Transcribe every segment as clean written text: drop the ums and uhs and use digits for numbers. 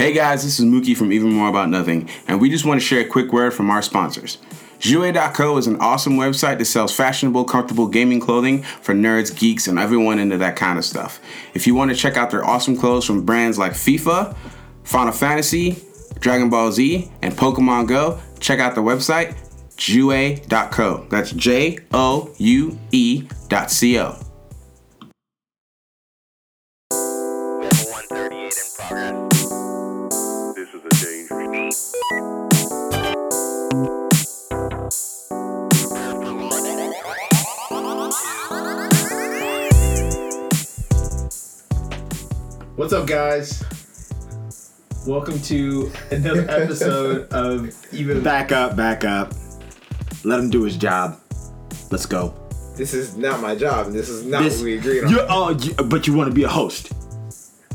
Hey guys, this is Mookie from Even More About Nothing, and we just want to share a quick word from our sponsors. Jouer.co is an awesome website that sells fashionable, comfortable gaming clothing for nerds, geeks, and everyone into that kind of stuff. If you want to check out their awesome clothes from brands like FIFA, Final Fantasy, Dragon Ball Z, and Pokemon Go, check out the website, jouer.co. That's J-O-U-E.co. What's up, guys? Welcome to another episode of Even... Back up. Let him do his job. Let's go. This is not my job. This is not what we agreed on. But you want to be a host.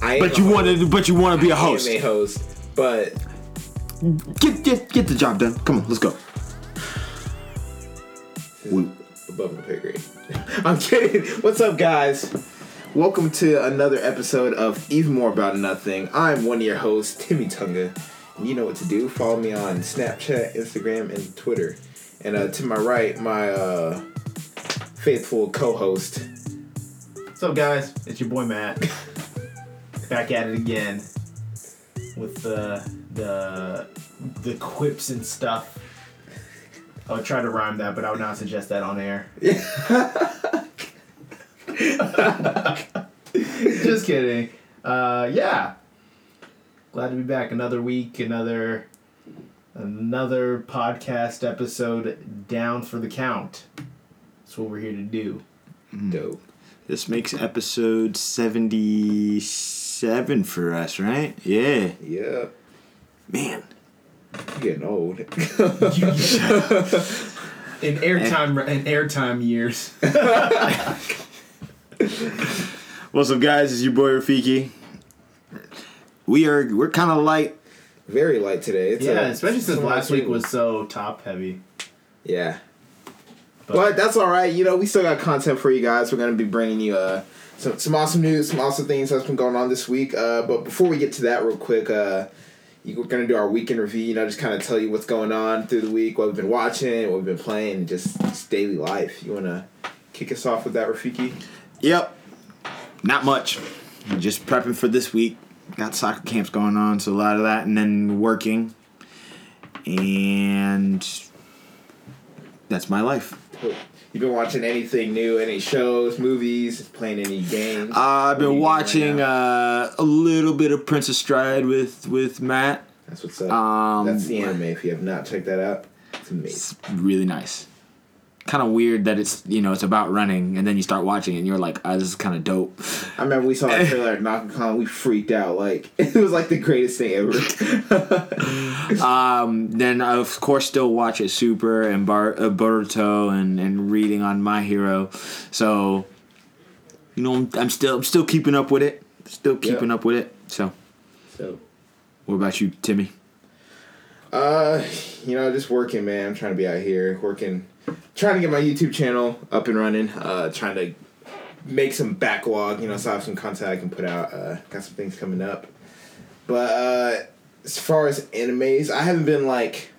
I am a host, but... Get the job done. Come on, let's go. Above my pay grade. I'm kidding. What's up, guys? Welcome to another episode of Even More About Nothing. I'm one of your hosts, Timmy Tunga. And you know what to do. Follow me on Snapchat, Instagram, and Twitter. And to my right, my faithful co-host. What's up, guys? It's your boy, Matt. Back at it again with the quips and stuff. I would try to rhyme that, but I would not suggest that on air. Just kidding. Glad to be back. Another week, another podcast episode down for the count. That's what we're here to do. Dope. This makes episode 77 for us, right? Yeah. Yeah. Man, you're getting old. In airtime years. What's up, guys? It's your boy Rafiki. We're kind of light, very light today. Especially since last week was so top heavy. Yeah, but that's all right. You know, we still got content for you guys. We're gonna be bringing you some awesome news, some awesome things that's been going on this week. But before we get to that, real quick, we're gonna do our weekend review. You know, just kind of tell you what's going on through the week, what we've been watching, what we've been playing, just daily life. You wanna kick us off with that, Rafiki? Yep. Not much. Just prepping for this week. Got soccer camps going on, so a lot of that. And then working. And that's my life. You've been watching anything new? Any shows, movies, playing any games? I've been watching a little bit of Prince of Stride with Matt. That's what's up. That's the anime. If you have not checked that out, it's amazing. It's really nice. Kind of weird that it's, you know, it's about running, and then you start watching it and you're like, oh, this is kind of dope. I remember we saw a trailer at Nakacon, we freaked out. Like, it was like the greatest thing ever. Then I, of course, still watch it Super and Boruto and reading on My Hero. So, you know, I'm still keeping up with it. So, what about you, Timmy? You know, just working, man. I'm trying to be out here working. Trying to get my YouTube channel up and running. Trying to make some backlog, you know, so I have some content I can put out. Got some things coming up. But as far as animes, I haven't been, like,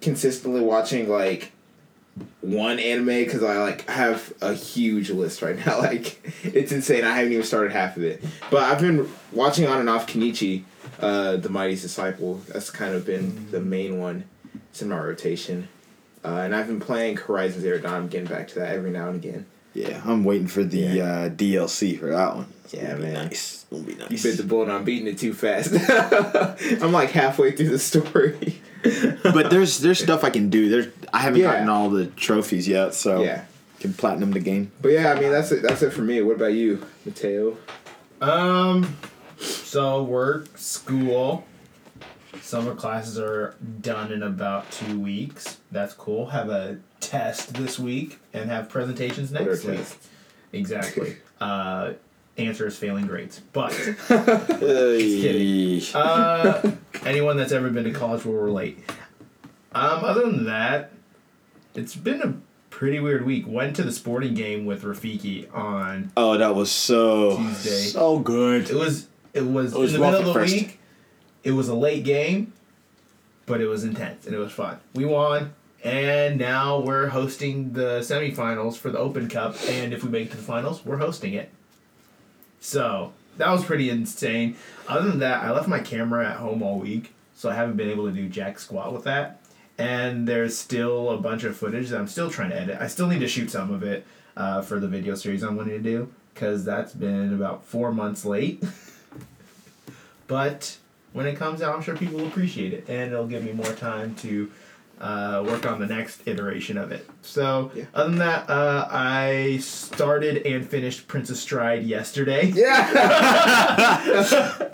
consistently watching, like, one anime because I, like, have a huge list right now. Like, it's insane. I haven't even started half of it. But I've been watching on and off Kenichi, The Mighty Disciple. That's kind of been the main one. It's in my rotation. And I've been playing Horizon Zero Dawn. I'm getting back to that every now and again. Yeah, I'm waiting for the DLC for that one. It'll be nice. You bit the bullet on beating it too fast. I'm like halfway through the story. But there's stuff I can do. I haven't gotten all the trophies yet, so can platinum the game. But yeah, I mean that's it for me. What about you, Mateo? So work, school. Summer classes are done in about 2 weeks. That's cool. Have a test this week and have presentations next week. Tests. Exactly. Answer is failing grades. But, just kidding. Anyone that's ever been to college will relate. Other than that, it's been a pretty weird week. Went to the sporting game with Rafiki on Tuesday. That was so good. It was in the middle of the week. It was a late game, but it was intense and it was fun. We won, and now we're hosting the semifinals for the Open Cup, and if we make it to the finals, we're hosting it. So that was pretty insane. Other than that, I left my camera at home all week, so I haven't been able to do jack squat with that. And there's still a bunch of footage that I'm still trying to edit. I still need to shoot some of it for the video series I'm wanting to do, because that's been about 4 months late. But when it comes out, I'm sure people will appreciate it, and it'll give me more time to work on the next iteration of it. So, yeah. Other than that, I started and finished Prince of Stride yesterday. Yeah!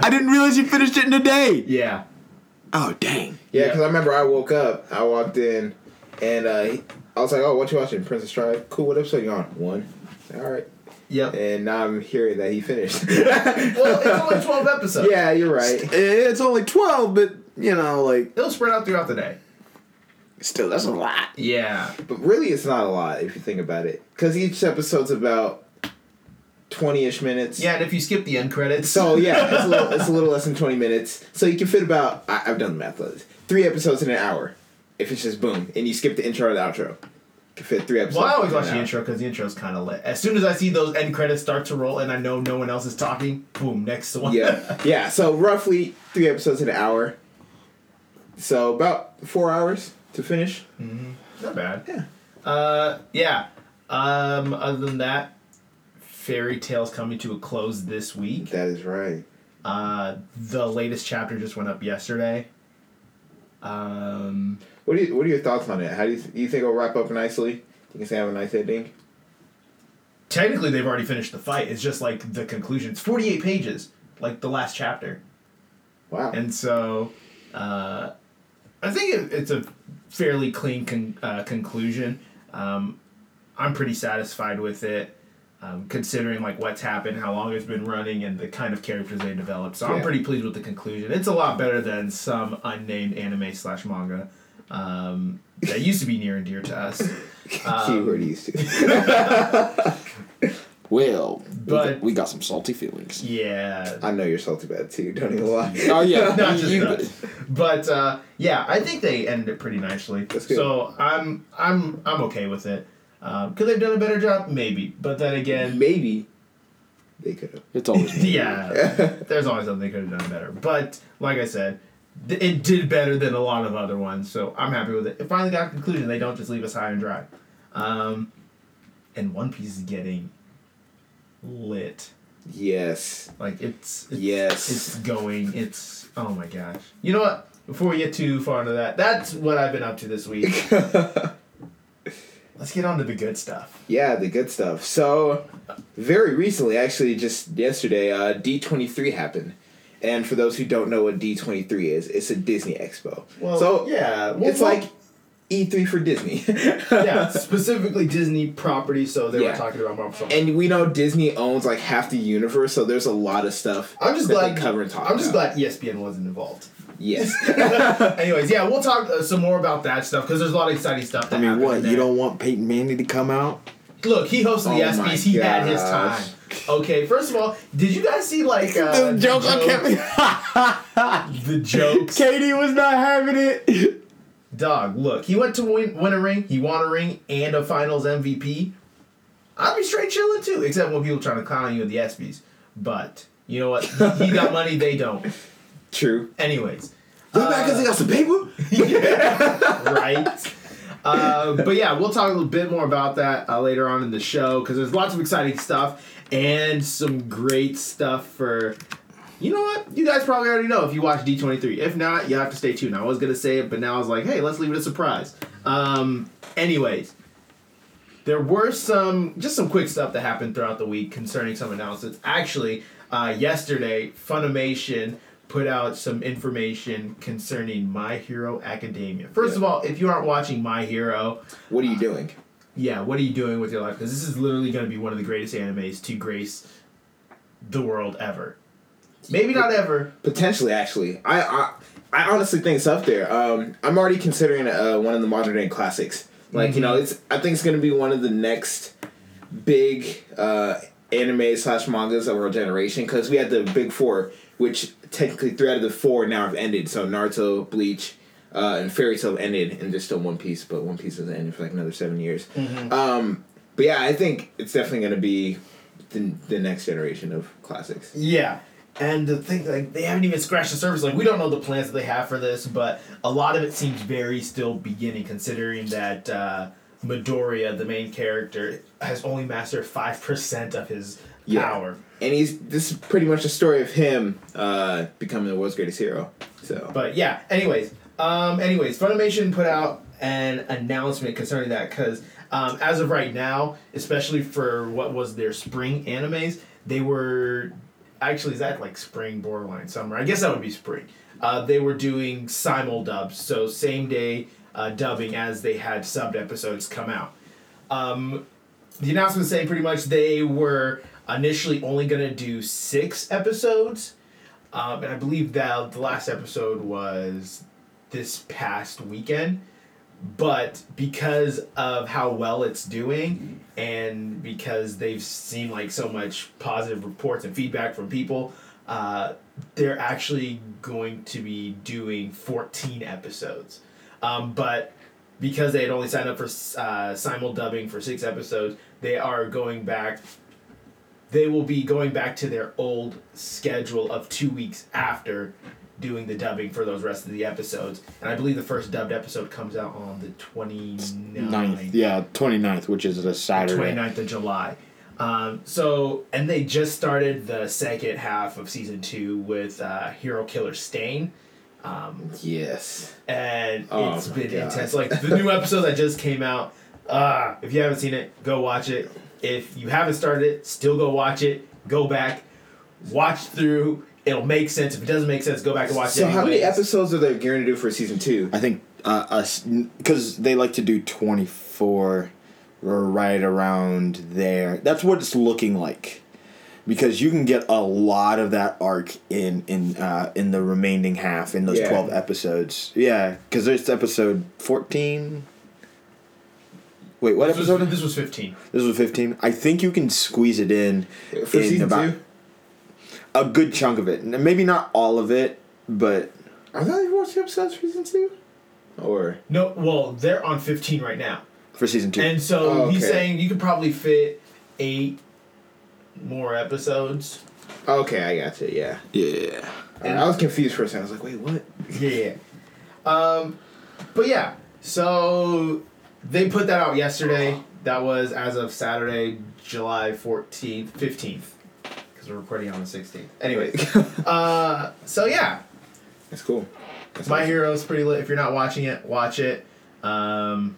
I didn't realize you finished it in a day! Yeah. Oh, dang. Yeah, because I remember I woke up, I walked in, and I was like, oh, what you watching? Prince of Stride? Cool, what episode you on? One. All right. Yep. And now I'm hearing that he finished. Well, it's only 12 episodes. Yeah, you're right. It's only 12, but, you know, like... It'll spread out throughout the day. Still, that's a lot. Yeah. But really, it's not a lot, if you think about it. Because each episode's about 20-ish minutes. Yeah, and if you skip the end credits. So, yeah, it's a little less than 20 minutes. So you can fit about... I've done the math. 3 episodes in an hour. If it's just boom. And you skip the intro or the outro. Fit 3 episodes. Well, I always watch the intro because the intro's kind of lit. As soon as I see those end credits start to roll and I know no one else is talking, boom, next one. Yeah, yeah. So roughly 3 episodes in an hour. So about 4 hours to finish. Mm-hmm. Not bad. Yeah. Other than that, Fairy Tale's coming to a close this week. That is right. The latest chapter just went up yesterday. What are your thoughts on it? How do you think it'll wrap up nicely? Do you think they have a nice ending? Technically, they've already finished the fight. It's just like the conclusion. It's 48 pages, like the last chapter. Wow. And so, I think it's a fairly clean conclusion. I'm pretty satisfied with it, considering like what's happened, how long it's been running, and the kind of characters they developed. So I'm pretty pleased with the conclusion. It's a lot better than some unnamed anime/manga. That used to be near and dear to us. Keyword used to. Well, but we got some salty feelings. Yeah, I know you're salty about it too. Don't even lie. Oh yeah, not just you. But yeah, I think they ended it pretty nicely. So I'm okay with it. Could they've done a better job? Maybe, but then again, maybe they could have. It's always yeah. There's always something they could have done better. But like I said. It did better than a lot of other ones, so I'm happy with it. It finally got a conclusion. They don't just leave us high and dry. And One Piece is getting lit. Yes. Like, it's yes. It's going. It's... Oh, my gosh. You know what? Before we get too far into that, that's what I've been up to this week. Let's get on to the good stuff. Yeah, the good stuff. So, very recently, actually just yesterday, D23 happened. And for those who don't know what D23 is, it's a Disney expo. Well, so yeah, it's like E3 for Disney. Yeah, specifically Disney property, so they were talking about Marvel. And we know Disney owns like half the universe, so there's a lot of stuff they cover and talk about. I'm just glad ESPN wasn't involved. Yes. Anyways, yeah, we'll talk some more about that stuff, because there's a lot of exciting stuff that happened. I mean, what? There. You don't want Peyton Manning to come out? Look, he hosted the ESPYs. He had his time. Okay, first of all, did you guys see, like, the joke on Kevin? The jokes. Katie was not having it. Dog, look, he went to win a ring, he won a ring, and a finals MVP. I'd be straight chilling, too, except when people trying to clown you in the ESPYs. But, you know what? He got money, they don't. True. Anyways. Look back because they got some paper? Yeah, right. But, yeah, we'll talk a little bit more about that later on in the show, because there's lots of exciting stuff. And some great stuff for... You know what? You guys probably already know if you watch D23. If not, you have to stay tuned. I was going to say it, but now I was like, hey, let's leave it a surprise. Anyways, there were some quick stuff that happened throughout the week concerning some announcements. Actually, yesterday, Funimation put out some information concerning My Hero Academia. First of all, if you aren't watching My Hero... What are you doing? Yeah, what are you doing with your life? Because this is literally going to be one of the greatest animes to grace the world ever. Maybe not ever. Potentially, actually. I honestly think it's up there. I'm already considering one of the modern day classics. Like, you know, I think it's going to be one of the next big anime/mangas of our generation. Because we had the big four, which technically 3 out of the 4 now have ended. So Naruto, Bleach, and Fairy Tail ended, and there's still One Piece, but One Piece hasn't ended for like another 7 years. Mm-hmm. But yeah, I think it's definitely going to be the next generation of classics. Yeah. And the thing, like, they haven't even scratched the surface. Like, we don't know the plans that they have for this, but a lot of it seems very still beginning, considering that Midoriya, the main character, has only mastered 5% of his power. And this is pretty much a story of him becoming the world's greatest hero. So. But yeah, anyways, Funimation put out an announcement concerning that, because as of right now, especially for what was their spring animes, they were... Actually, is that like spring, borderline summer? I guess that would be spring. They were doing simul dubs, so same day dubbing as they had subbed episodes come out. The announcement saying pretty much they were initially only going to do 6 episodes, and I believe that the last episode was this past weekend. But because of how well it's doing and because they've seen like so much positive reports and feedback from people, they're actually going to be doing 14 episodes. But because they had only signed up for simul dubbing for 6 episodes, they will be going back to their old schedule of 2 weeks after doing the dubbing for those rest of the episodes. And I believe the first dubbed episode comes out on the 29th. Yeah, 29th, which is a Saturday. 29th of July. And they just started the second half of Season 2 with Hero Killer Stain. Yes. And it's been intense. Like, the new episode that just came out, if you haven't seen it, go watch it. If you haven't started it, still go watch it. Go back. Watch through. It'll make sense. If it doesn't make sense, go back and watch it. So how many episodes are they going to do for Season 2? I think because they like to do 24 or right around there. That's what it's looking like. Because you can get a lot of that arc in the remaining half in those 12 episodes. Yeah, because there's episode 14. Wait, what episode? This was 15. This was 15. I think you can squeeze it in. For Season 2? A good chunk of it. Maybe not all of it, but... Are they watching episodes for Season 2? Or... No, well, they're on 15 right now. For Season 2. And so he's saying you could probably fit 8 more episodes. Okay, I got you, yeah. Yeah. And I was confused for a second. I was like, wait, what? Yeah. But yeah, so they put that out yesterday. That was as of Saturday, July 14th, 15th. We're recording on the 16th. Anyway, so yeah. That's cool. That's My Hero's pretty lit. If you're not watching it, watch it. Everyone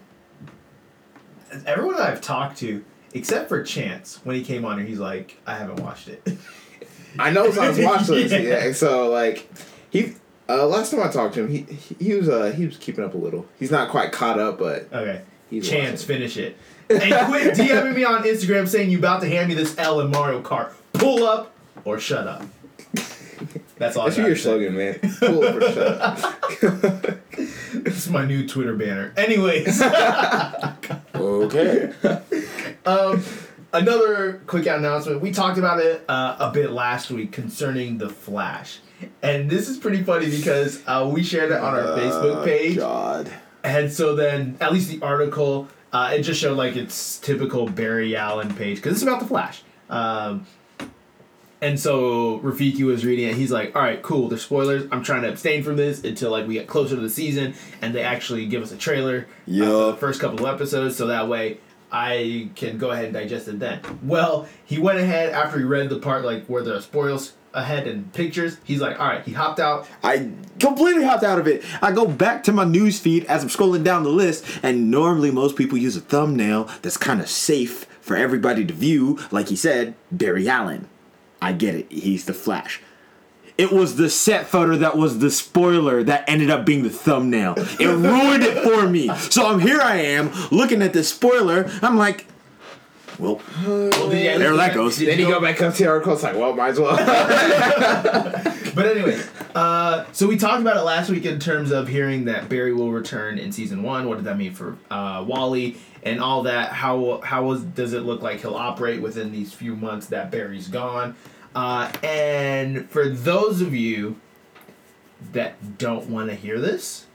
that I've talked to, except for Chance, when he came on here, he's like, I haven't watched it. I know it's on his watch list. Yeah, so like, he last time I talked to him, he was keeping up a little. He's not quite caught up, but okay. Chance, finish it. And quit DMing me on Instagram saying you about to hand me this L in Mario Kart. Pull up or shut up. That's all. That's your slogan, man. Pull up or shut up. This is my new Twitter banner. Anyways. Okay. Another quick announcement. We talked about it a bit last week concerning The Flash. And this is pretty funny because we shared it on our Facebook page. God. And so then, at least the article, it just showed like its typical Barry Allen page because it's about The Flash. And so Rafiki was reading it. He's like, all right, cool. There's spoilers. I'm trying to abstain from this until like we get closer to the season and they actually give us a trailer for the first couple of episodes. So that way I can go ahead and digest it then. Well, he went ahead after he read the part like where there are spoilers ahead and pictures. He's like, all right, he hopped out. I completely hopped out of it. I go back to my news feed as I'm scrolling down the list. And normally most people use a thumbnail that's kind of safe for everybody to view. Like he said, Barry Allen. I get it. He's the Flash. It was the set photo that was the spoiler that ended up being the thumbnail. It ruined it for me. So here I am looking at the spoiler. I'm like, there that goes. Then you go back up to the article. It's like, well, might as well. But anyway, so we talked about it last week in terms of hearing that Barry will return in Season 1. What did that mean for Wally and all that? How does it look like he'll operate within these few months that Barry's gone? And for those of you that don't want to hear this,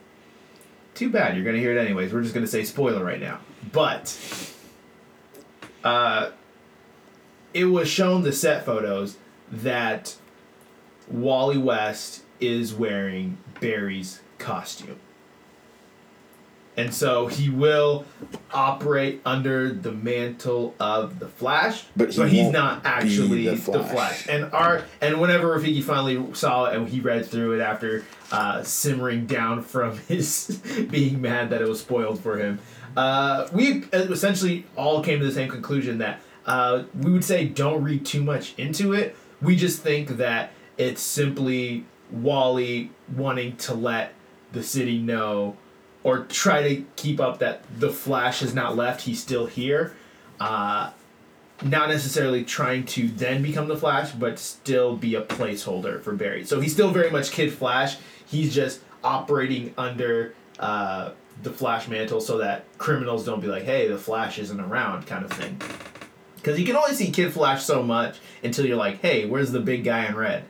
too bad. You're going to hear it anyways. We're just going to say spoiler right now. But it was shown, the set photos, that Wally West is wearing Barry's costume. And so he will operate under the mantle of the Flash, but he's not actually the Flash. And whenever Rafiki finally saw it and he read through it after simmering down from his being mad that it was spoiled for him, we essentially all came to the same conclusion that we would say don't read too much into it. We just think that it's simply Wally wanting to let the city know, or try to keep up, that the Flash has not left. He's still here. Not necessarily trying to then become the Flash, but still be a placeholder for Barry. So he's still very much Kid Flash. He's just operating under the Flash mantle so that criminals don't be like, hey, the Flash isn't around, kind of thing. Because you can only see Kid Flash so much until you're like, hey, where's the big guy in red?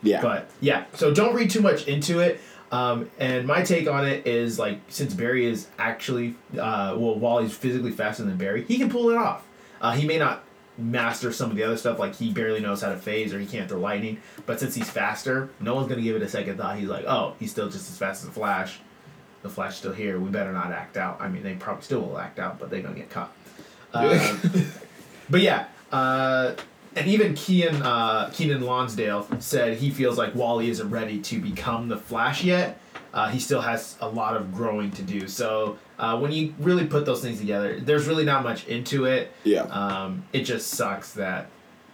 Yeah. But, yeah. So don't read too much into it. And my take on it is, like, since Barry is actually, Wally's physically faster than Barry, he can pull it off. He may not master some of the other stuff, like he barely knows how to phase or he can't throw lightning, but since he's faster, no one's going to give it a second thought. He's like, oh, he's still just as fast as the Flash. The Flash's still here. We better not act out. I mean, they probably still will act out, but they're going to get caught. But yeah, and even Kenan Lonsdale said he feels like Wally isn't ready to become the Flash yet. He still has a lot of growing to do. So when you really put those things together, there's really not much into it. Yeah. It just sucks that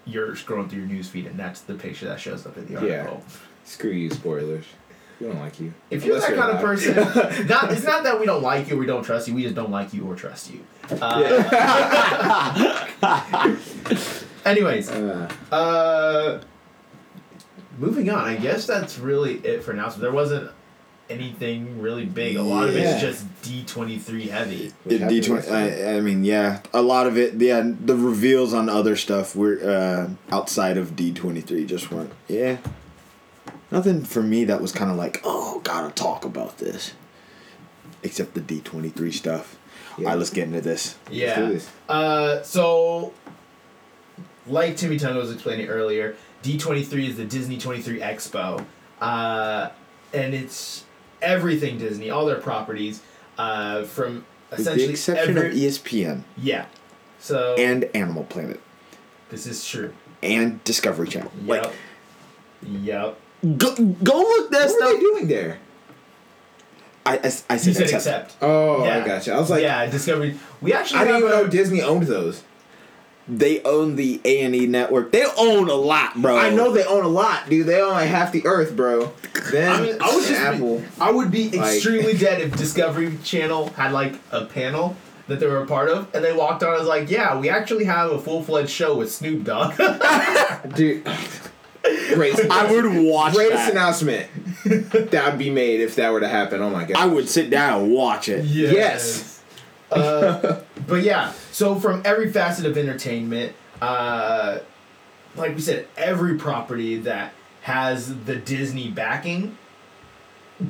you're scrolling through your newsfeed and that's the picture that shows up in the article. Yeah. Screw you, spoilers. We don't like you. If you're that kind of person, it's not that we don't like you or we don't trust you. We just don't like you or trust you. Anyways, moving on. I guess that's really it for now. So there wasn't anything really big. A lot of it's just D23 heavy. D20. I mean, yeah, a lot of it. Yeah, the reveals on other stuff were outside of D23 just weren't. Yeah, nothing for me that was kind of like, oh, gotta talk about this, except the D23 stuff. Yeah. All right, let's get into this. Yeah. Let's do this. So, like Timmy Tunga was explaining earlier, D23 is the Disney 23 Expo. And it's everything Disney, all their properties, from essentially the exception of ESPN. Yeah. So and Animal Planet. This is true. And Discovery Channel. Yep. Like, yep. Go look that stuff. What are they doing there? I said accept. Oh, yeah. I gotcha. I was like... Yeah, Discovery... We actually... I didn't even know Disney owned those. They own the A&E network. They own a lot, bro. I know they own a lot, dude. They own like half the earth, bro. Then Apple. I would be extremely dead if Discovery Channel had like a panel that they were a part of, and they walked on and was like, yeah, we actually have a full-fledged show with Snoop Dogg. Dude... Great. I would watch that. Greatest announcement that would be made if that were to happen. Oh my god! I would sit down and watch it. Yes. But yeah, so from every facet of entertainment, like we said, every property that has the Disney backing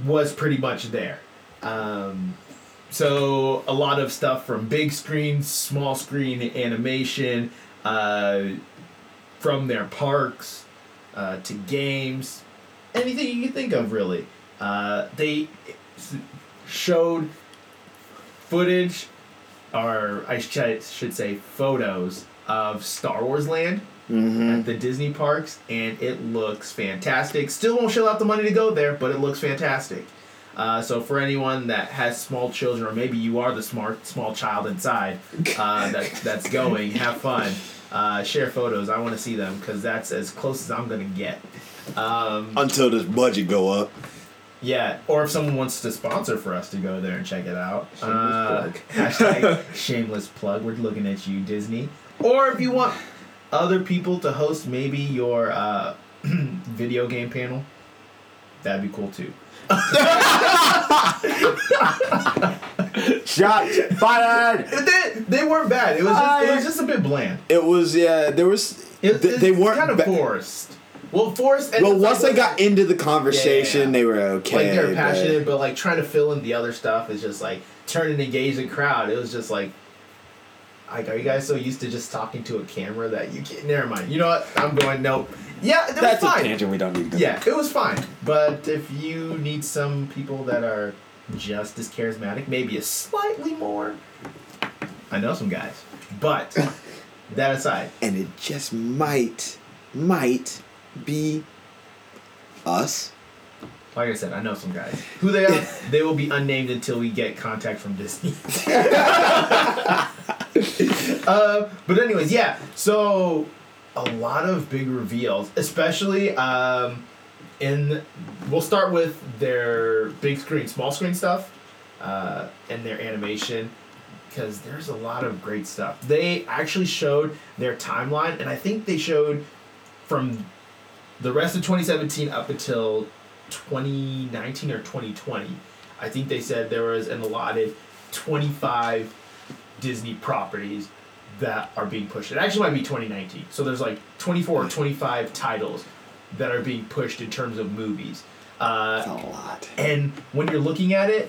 was pretty much there. So a lot of stuff from big screen, small screen animation, from their parks. To games, anything you can think of, really. They showed footage, or I should say photos, of Star Wars Land at the Disney parks, and it looks fantastic. Still won't shell out the money to go there, but it looks fantastic. So for anyone that has small children, or maybe you are the small child inside that's going, have fun. Share photos. I want to see them because that's as close as I'm going to get. Until this budget go up. Yeah, or if someone wants to sponsor for us to go there and check it out. Shameless plug. Hashtag shameless plug. We're looking at you, Disney. Or if you want other people to host maybe your video game panel, that'd be cool too. Shot fired. They weren't bad. It was just a bit bland. It was, yeah. There was They weren't kind of forced. Well, forced. And well, once they got into the conversation, they were okay. Like they were passionate, but like trying to fill in the other stuff is just like turn and engage the crowd. It was just like. Like, are you guys so used to just talking to a camera that you can't... Never mind. You know what? I'm going, nope. Yeah, it was fine. That's a tangent we don't need to do. Yeah, it was fine. But if you need some people that are just as charismatic, maybe a slightly more... I know some guys. But, that aside. And it just might be us. Like I said, I know some guys. Who they are, they will be unnamed until we get contact from Disney. But anyways, yeah, so a lot of big reveals, especially we'll start with their big screen, small screen stuff, and their animation, because there's a lot of great stuff. They actually showed their timeline, and I think they showed from the rest of 2017 up until 2019 or 2020. I think they said there was an allotted 25 Disney properties that are being pushed. It actually might be 2019. So there's like 24 or 25 titles that are being pushed in terms of movies. That's a lot. And when you're looking at it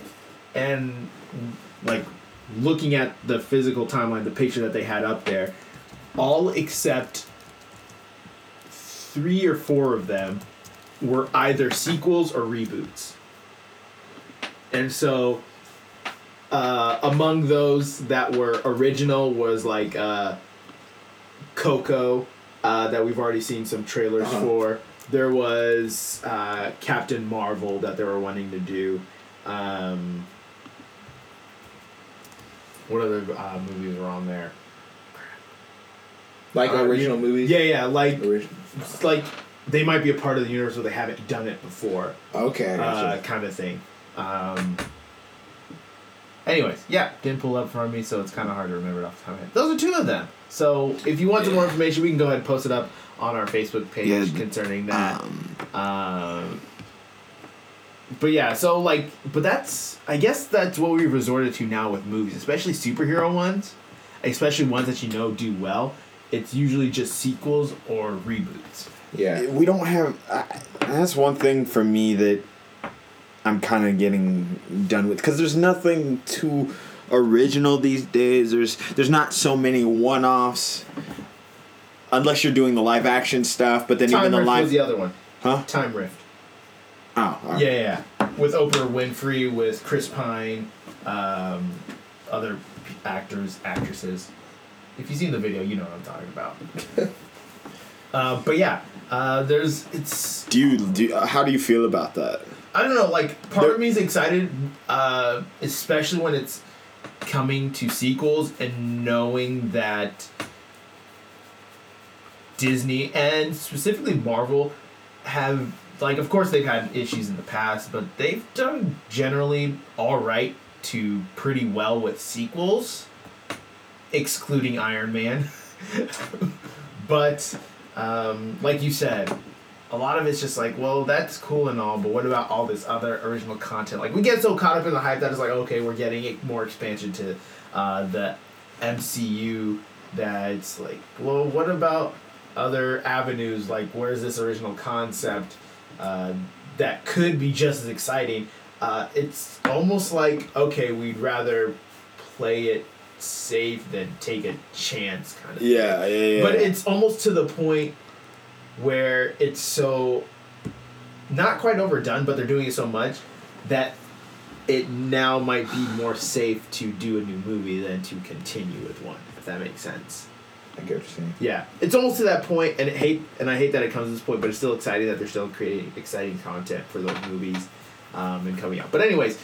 and like looking at the physical timeline, the picture that they had up there, all except 3 or 4 of them were either sequels or reboots. And so... among those that were original was like Coco, that we've already seen some trailers for. There was Captain Marvel that they were wanting to do. What other movies were on there? Like original movies? Yeah, like they might be a part of the universe where they haven't done it before. Okay. Kind of thing. Anyways, yeah, didn't pull up from me, so it's kind of hard to remember it off the top of my head. Those are 2 of them. So if you want some more information, we can go ahead and post it up on our Facebook page concerning that. But yeah, so like, but that's, I guess that's what we've resorted to now with movies, especially superhero ones, especially ones that you know do well. It's usually just sequels or reboots. Yeah, we don't have, that's one thing for me that I'm kind of getting done with, because there's nothing too original these days. There's not so many one-offs, unless you're doing the live action stuff. But then Time even Rift the live was the other one, huh? Time Rift. Oh, all right. Yeah. With Oprah Winfrey, with Chris Pine, other actors, actresses. If you've seen the video, you know what I'm talking about. But yeah, there's it's. How do you feel about that? I don't know, like, part of me is excited, especially when it's coming to sequels and knowing that Disney and specifically Marvel have, like, of course they've had issues in the past, but they've done generally all right to pretty well with sequels, excluding Iron Man. But, like you said... A lot of it's just like, well, that's cool and all, but what about all this other original content? Like, we get so caught up in the hype that it's like, okay, we're getting more expansion to the MCU that it's like, well, what about other avenues? Like, where's this original concept that could be just as exciting? It's almost like, okay, we'd rather play it safe than take a chance kind of thing. Yeah. But it's almost to the point... where it's so not quite overdone, but they're doing it so much that it now might be more safe to do a new movie than to continue with one, if that makes sense. I get what you're saying. Yeah. It's almost to that point, and I hate that it comes to this point, but it's still exciting that they're still creating exciting content for those movies and coming out. But anyways,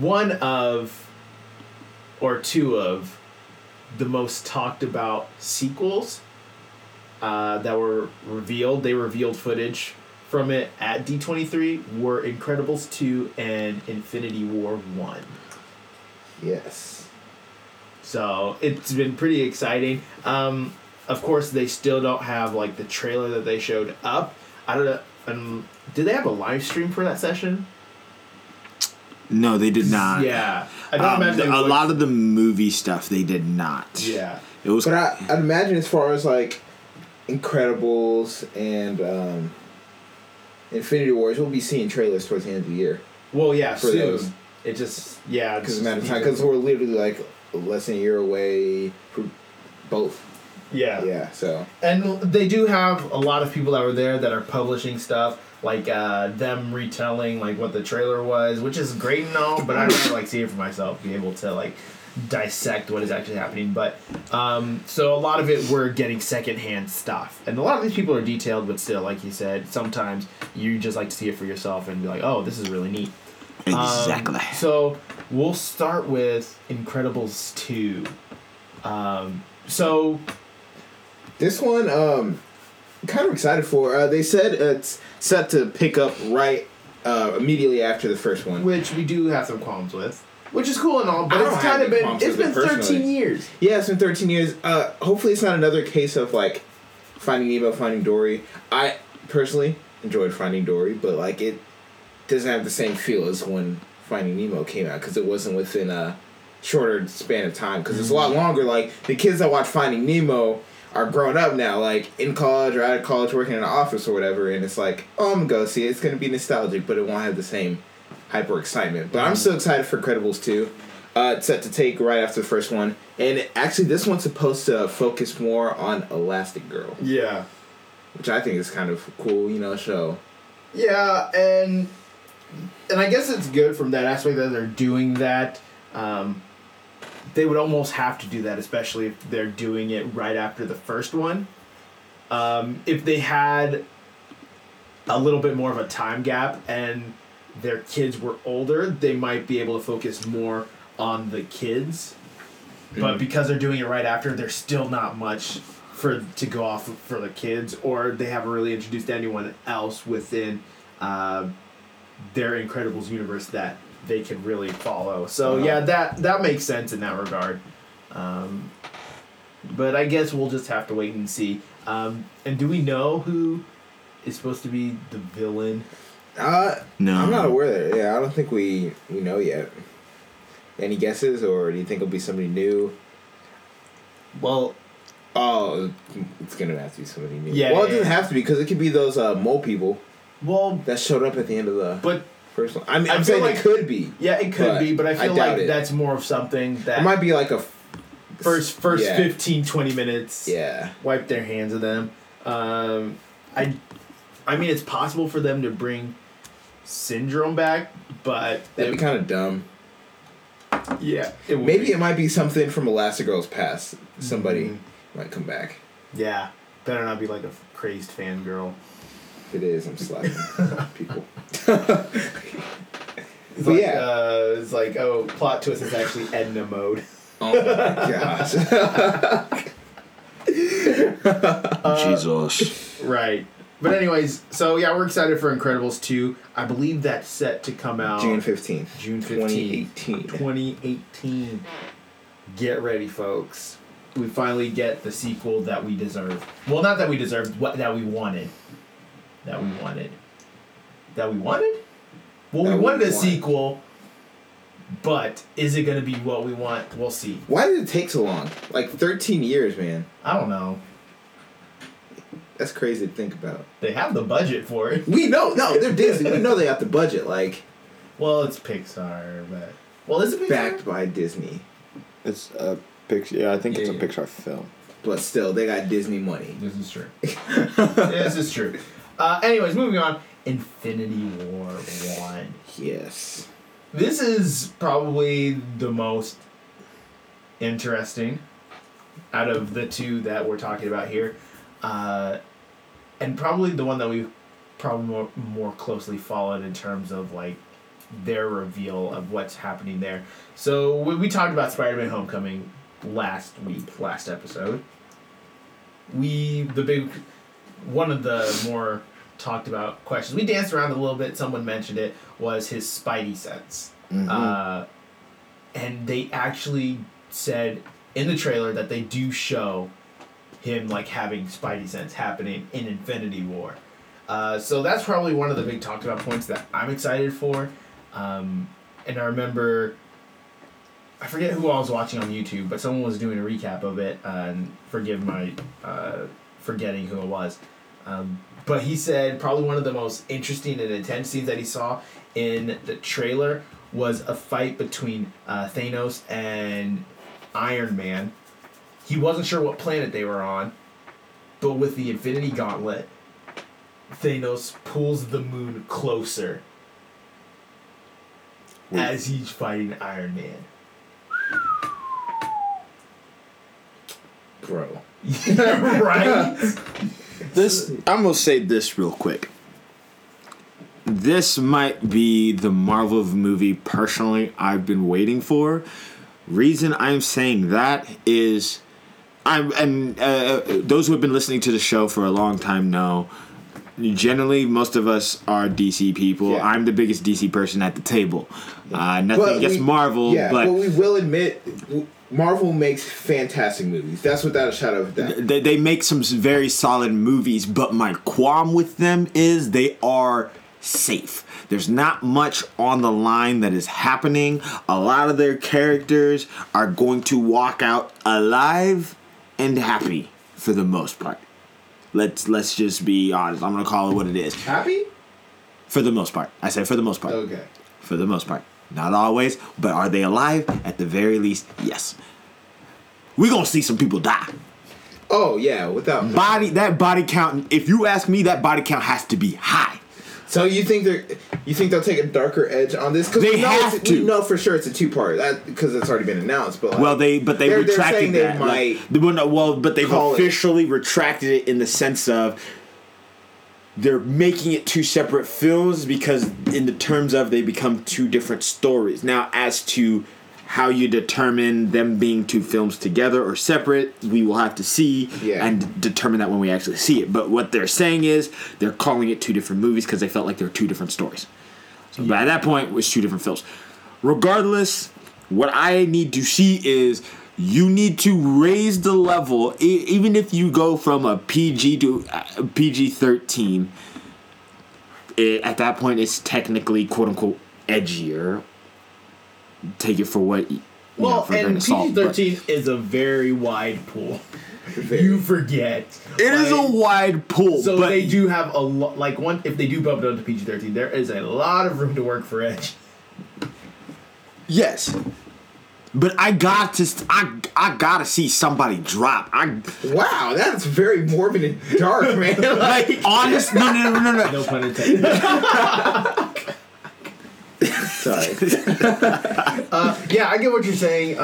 one of or two of the most talked about sequels that were revealed. They revealed footage from it at D23 were Incredibles 2 and Infinity War 1. Yes. So it's been pretty exciting. Of course, they still don't have like the trailer that they showed up. I don't know. Did they have a live stream for that session? No, they did not. Yeah. I don't imagine a lot of the movie stuff they did not. Yeah. It was, but I'd imagine as far as like Incredibles and Infinity Wars, we'll be seeing trailers towards the end of the year. Well, yeah, for soon. Those. It just, yeah, because amount of time, because we're literally like less than a year away for both. Yeah, yeah. So, and they do have a lot of people that were there that are publishing stuff, like them retelling like what the trailer was, which is great and all, but I'd rather like see it for myself, be able to like dissect what is actually happening. But so a lot of it we're getting secondhand stuff, and a lot of these people are detailed, but still, like you said, sometimes you just like to see it for yourself and be like, oh, this is really neat. Exactly. So we'll start with Incredibles 2. So this one, kind of excited for. They said it's set to pick up right immediately after the first one, which we do have some qualms with. Which is cool and all, but it's kind of been... It's been 13 years. Yeah, it's been 13 years. Hopefully it's not another case of, like, Finding Nemo, Finding Dory. I personally enjoyed Finding Dory, but, like, it doesn't have the same feel as when Finding Nemo came out, because it wasn't within a shorter span of time, because it's a lot longer. Like, the kids that watch Finding Nemo are grown up now, like, in college or out of college, working in an office or whatever, and it's like, oh, I'm going to go see it. It's going to be nostalgic, but it won't have the same... hyper excitement. But I'm so excited for Incredibles 2. It's set to take right after the first one. And actually, this one's supposed to focus more on Elastic Girl. Yeah. Which I think is kind of cool, you know, show. Yeah, and I guess it's good from that aspect that they're doing that. They would almost have to do that, especially if they're doing it right after the first one. If they had a little bit more of a time gap and their kids were older, they might be able to focus more on the kids. But because they're doing it right after, there's still not much to go off for the kids, or they haven't really introduced anyone else within their Incredibles universe that they can really follow. So, yeah, that makes sense in that regard. But I guess we'll just have to wait and see. And do we know who is supposed to be the villain? No. I'm not aware of that. Yeah, I don't think we know yet. Any guesses, or do you think it'll be somebody new? Well, it's gonna have to be somebody new. Yeah. Well, it doesn't have to be, because it could be those mole people. Well, that showed up at the end of the first one. I mean, I'm saying like, it could be. Yeah, it could be, but I feel like that's more of something that it might be like a first 15, 20 minutes. Yeah. Wipe their hands of them. I mean, it's possible for them to bring Syndrome back, but... That'd be kind of dumb. Yeah. Maybe it might be something from Elastigirl's past. Somebody might come back. Yeah. Better not be like a crazed fangirl. If it is, I'm slapping people. But like, yeah. It's like, oh, plot twist is actually Edna mode. Oh my gosh. Jesus. Right. But anyways, so yeah, we're excited for Incredibles 2. I believe that's set to come out... June 15th. June 15th. 2018. Get ready, folks. We finally get the sequel that we deserve. Well, not that we deserved, that we wanted. Well, we wanted a sequel, but is it going to be what we want? We'll see. Why did it take so long? Like 13 years, man. I don't know. That's crazy to think about. They have the budget for it. We know. No, they're Disney. We know they have the budget. Like, well, it's Pixar, but... Well, is it Pixar? Backed by Disney. It's a Pixar. Yeah, I think it's a Pixar film. But still, they got Disney money. This is true. This is true. Anyways, moving on. Infinity War 1. Yes. This is probably the most interesting out of the two that we're talking about here. And probably the one that we've probably more closely followed in terms of, like, their reveal of what's happening there. So, we talked about Spider-Man Homecoming last episode. One of the more talked about questions, we danced around a little bit, someone mentioned it, was his Spidey sense. Mm-hmm. And they actually said in the trailer that they do show him, like, having Spidey sense happening in Infinity War. So that's probably one of the big talked about points that I'm excited for. And I remember I forget who I was watching on YouTube, but someone was doing a recap of it, and forgive my forgetting who it was. But he said probably one of the most interesting and intense scenes that he saw in the trailer was a fight between Thanos and Iron Man. He wasn't sure what planet they were on, but with the Infinity Gauntlet, Thanos pulls the moon closer as he's fighting Iron Man. Bro. Yeah, right? This, I'm going to say this real quick. This might be the Marvel movie personally I've been waiting for. Reason I'm saying that is, those who have been listening to the show for a long time know, generally most of us are DC people. Yeah. I'm the biggest DC person at the table. Nothing against Marvel, but we will admit Marvel makes fantastic movies. That's without a shadow of a doubt. They make some very solid movies, but my qualm with them is they are safe. There's not much on the line that is happening. A lot of their characters are going to walk out alive and happy for the most part. Let's just be honest. I'm gonna call it what it is. Happy? For the most part. I said for the most part. Okay. For the most part. Not always, but are they alive? At the very least, yes. We're gonna see some people die. Oh yeah, without body. That body count. If you ask me, that body count has to be high. So you think they'll take a darker edge on this? Because we know we know for sure it's a two-part because it's already been announced. But they retracted that. But they've officially retracted it in the sense of they're making it two separate films because in the terms of they become two different stories. Now, as to how you determine them being two films together or separate, we will have to see and determine that when we actually see it. But what they're saying is they're calling it two different movies because they felt like they're two different stories. So by that point, it was two different films. Regardless, what I need to see is you need to raise the level, even if you go from a PG to PG-13, at that point it's technically quote-unquote edgier. Take it for what you know, and PG-13 is a very wide pool. You forget it is a wide pool. So but they do have a lot. Like one, if they do bump it up to PG-13, there is a lot of room to work for edge. Yes, but I gotta see somebody drop. Wow, that's very morbid and dark, man. Like honest, no. No pun intended. Sorry. Yeah, I get what you're saying.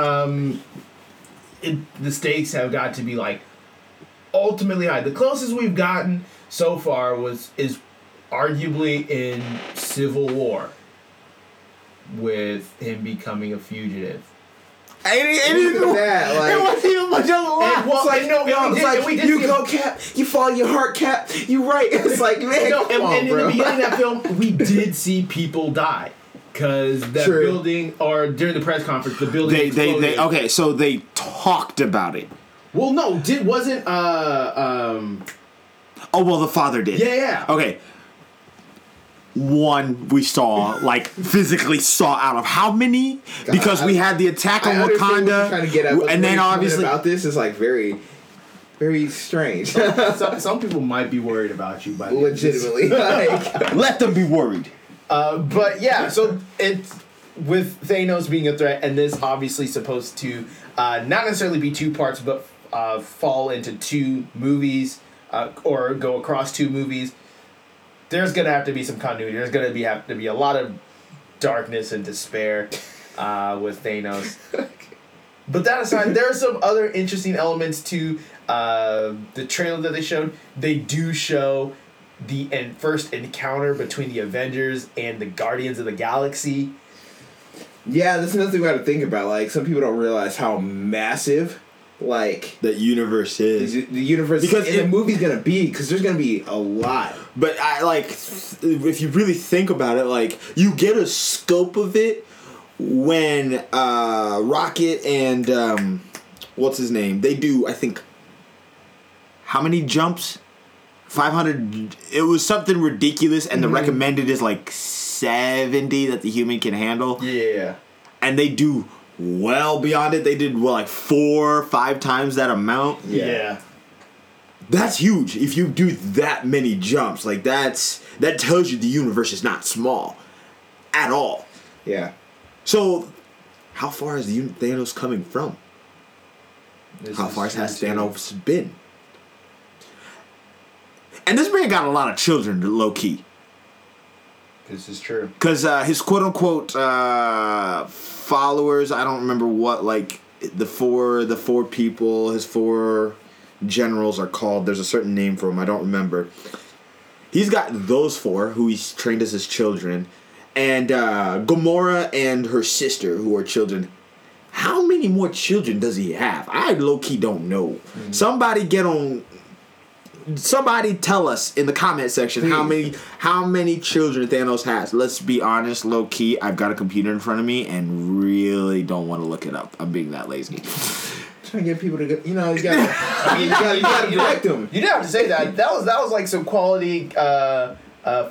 The stakes have got to be like ultimately high. The closest we've gotten so far is arguably in Civil War with him becoming a fugitive. It wasn't even much of a lot. Cap, you follow your heart, Cap, you right. It's like, man, in the beginning of that film, we did see people die. Because that building, or during the press conference, the building exploded. Okay, so they talked about it. Well, no, the father did. Yeah. Okay. One we saw, physically saw out of how many? Because we had the attack on Wakanda. Trying to get at, and then obviously about this is very, very strange. Some people might be worried about you. Legitimately, let them be worried. But yeah, so it's with Thanos being a threat, and this obviously supposed to not necessarily be two parts, but fall into two movies or go across two movies. There's gonna have to be some continuity. There's gonna have to be a lot of darkness and despair with Thanos. But that aside, there are some other interesting elements to the trailer that they showed. They do show the first encounter between the Avengers and the Guardians of the Galaxy. Yeah, that's another thing we gotta think about. Some people don't realize how massive, the universe is. The universe because the movie's gonna be, because there's gonna be a lot. But if you really think about it, you get a scope of it when Rocket and what's his name? They do, I think, how many jumps? 500, it was something ridiculous, and the recommended is 70 that the human can handle. Yeah. And they do well beyond it. They did, well, like 4 or 5 times that amount. Yeah. That's huge. If you do that many jumps, like that tells you the universe is not small at all. Yeah. So, how far is Thanos coming from? How far has Thanos been? And this man got a lot of children, low-key. This is true. Because his quote-unquote followers, I don't remember what, like, the four people, his 4 generals are called. There's a certain name for them. I don't remember. He's got those 4 who he's trained as his children. And Gamora and her sister, who are children. How many more children does he have? I low-key don't know. Mm-hmm. Somebody tell us in the comment section how many children Thanos has. Let's be honest, low-key, I've got a computer in front of me and really don't want to look it up. I'm being that lazy. Trying to get people to go, you know, you gotta correct them. You didn't have to say that. That was like some quality...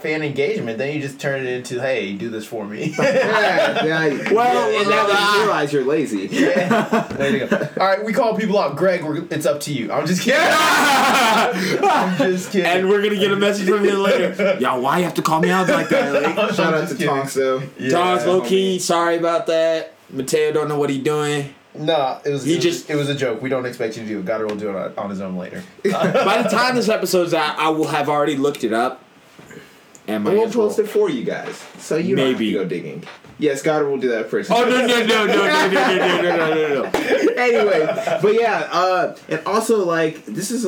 fan engagement, then you just turn it into, hey, do this for me. Yeah. Well, now that you realize you're lazy. Yeah. There you go. All right, we call people out. Greg, it's up to you. I'm just kidding. I'm just kidding. And we're going to get a message from you later. Y'all, why you have to call me out like that? Like, shout out to Tonks, though. Yeah, Tonks, low-key, sorry about that. Mateo don't know what he's doing. Nah, it was a joke. We don't expect you to do it. Goddard will do it on his own later. By the time this episode's out, I will have already looked it up. And we'll post it for you guys, so you don't have to go digging. Yes, God will do that first. Oh, no. Anyway, but yeah, and also, like, this is,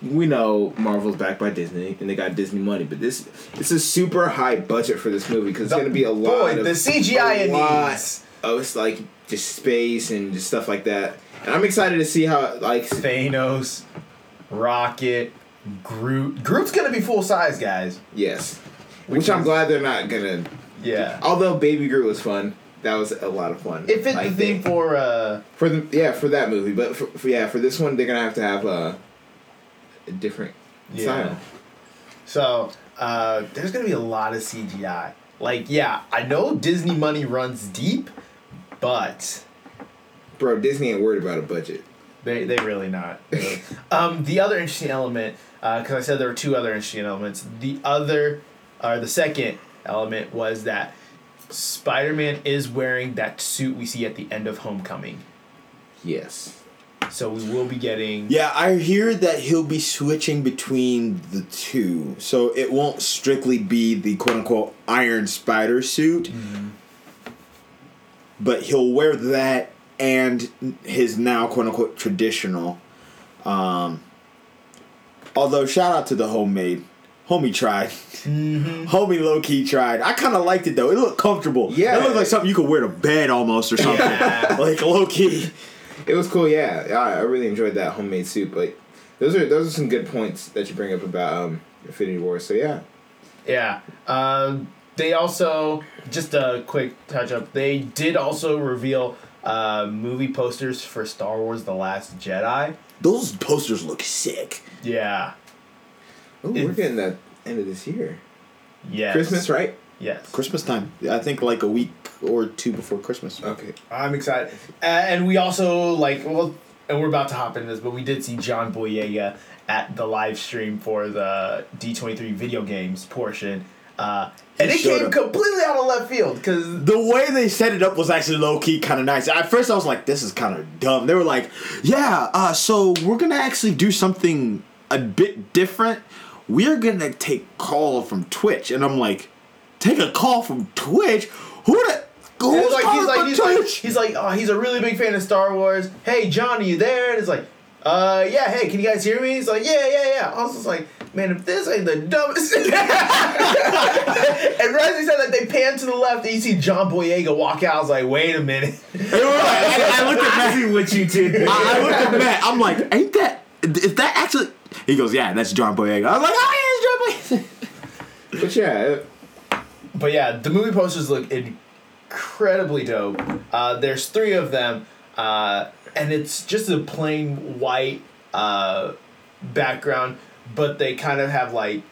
we know Marvel's backed by Disney, and they got Disney money, but it's a super high budget for this movie, because it's going to be a lot of... the CGI in these. Oh, it's like, just space and just stuff like that. And I'm excited to see how, like... Thanos, Rocket... Groot's gonna be full size, guys. Yes, which I'm glad they're not gonna. Yeah. Although Baby Groot was fun, that was a lot of fun. It fit the theme for that movie, but for this one they're gonna have to have a different style. So there's gonna be a lot of CGI. Like, yeah, I know Disney money runs deep, but bro, Disney ain't worried about a budget. They really not. Really. The other interesting element, because I said there were 2 other interesting elements. The second element was that Spider-Man is wearing that suit we see at the end of Homecoming. Yes. So we will be getting... Yeah, I hear that he'll be switching between the 2. So it won't strictly be the quote-unquote Iron Spider suit. Mm-hmm. But he'll wear that and his now, quote-unquote, traditional. Although, shout out to the homemade. Homie tried. Mm-hmm. Homie low-key tried. I kind of liked it, though. It looked comfortable. Yeah. It looked like something you could wear to bed almost or something. Yeah. Like, low-key. It was cool, yeah. I really enjoyed that homemade suit. But those are some good points that you bring up about Infinity War. So, yeah. Yeah. They also, just a quick touch-up, they did also reveal... movie posters for Star Wars The Last Jedi. Those posters look sick. Yeah. Oh, we're getting that end of this year. Yeah. Christmas, right? Yes. Christmas time. I think like a week or 2 before Christmas. Okay. I'm excited. And we also and we're about to hop into this, but we did see John Boyega at the live stream for the D23 video games portion. And it came completely out of left field because the way they set it up was actually low key kind of nice. At first, I was like, "This is kind of dumb." They were like, "Yeah, so we're gonna actually do something a bit different. We're gonna take call from Twitch," and I'm like, "Take a call from Twitch? Who's like, calling from Twitch?" He's like, "Oh, he's a really big fan of Star Wars. Hey, John, are you there?" And it's like, yeah, hey, can you guys hear me? He's like, yeah. I was just like, man, if this ain't the dumbest. And right as he said that, they pan to the left, and you see John Boyega walk out. I was like, wait a minute. And we're like, I looked at Matt. I see what you did. I looked at Matt. I'm like, is that actually? He goes, yeah, that's John Boyega. I was like, oh, yeah, it's John Boyega. But yeah, the movie posters look incredibly dope. There's 3 of them. And it's just a plain white background, but they kind of have, like,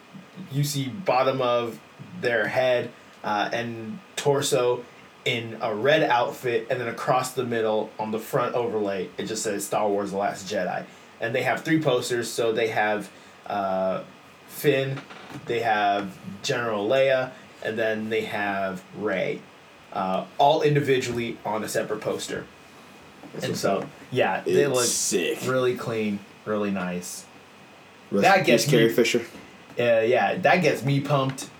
you see bottom of their head and torso in a red outfit, and then across the middle on the front overlay, it just says Star Wars The Last Jedi. And they have three posters, so they have Finn, they have General Lea, and then they have Rey, all individually on a separate poster. And so, yeah, they look sick. Really clean, really nice. That gets Carrie Fisher. Yeah, that gets me pumped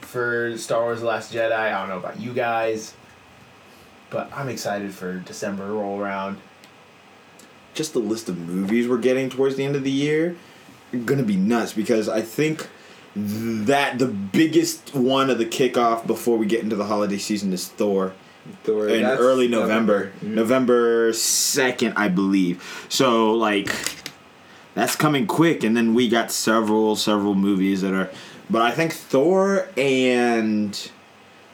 for Star Wars The Last Jedi. I don't know about you guys, but I'm excited for December to roll around. Just the list of movies we're getting towards the end of the year are going to be nuts, because I think that the biggest one of the kickoff before we get into the holiday season is Thor. In early November. November 2nd, I believe. So, like, that's coming quick. And then we got several movies that are... But I think Thor and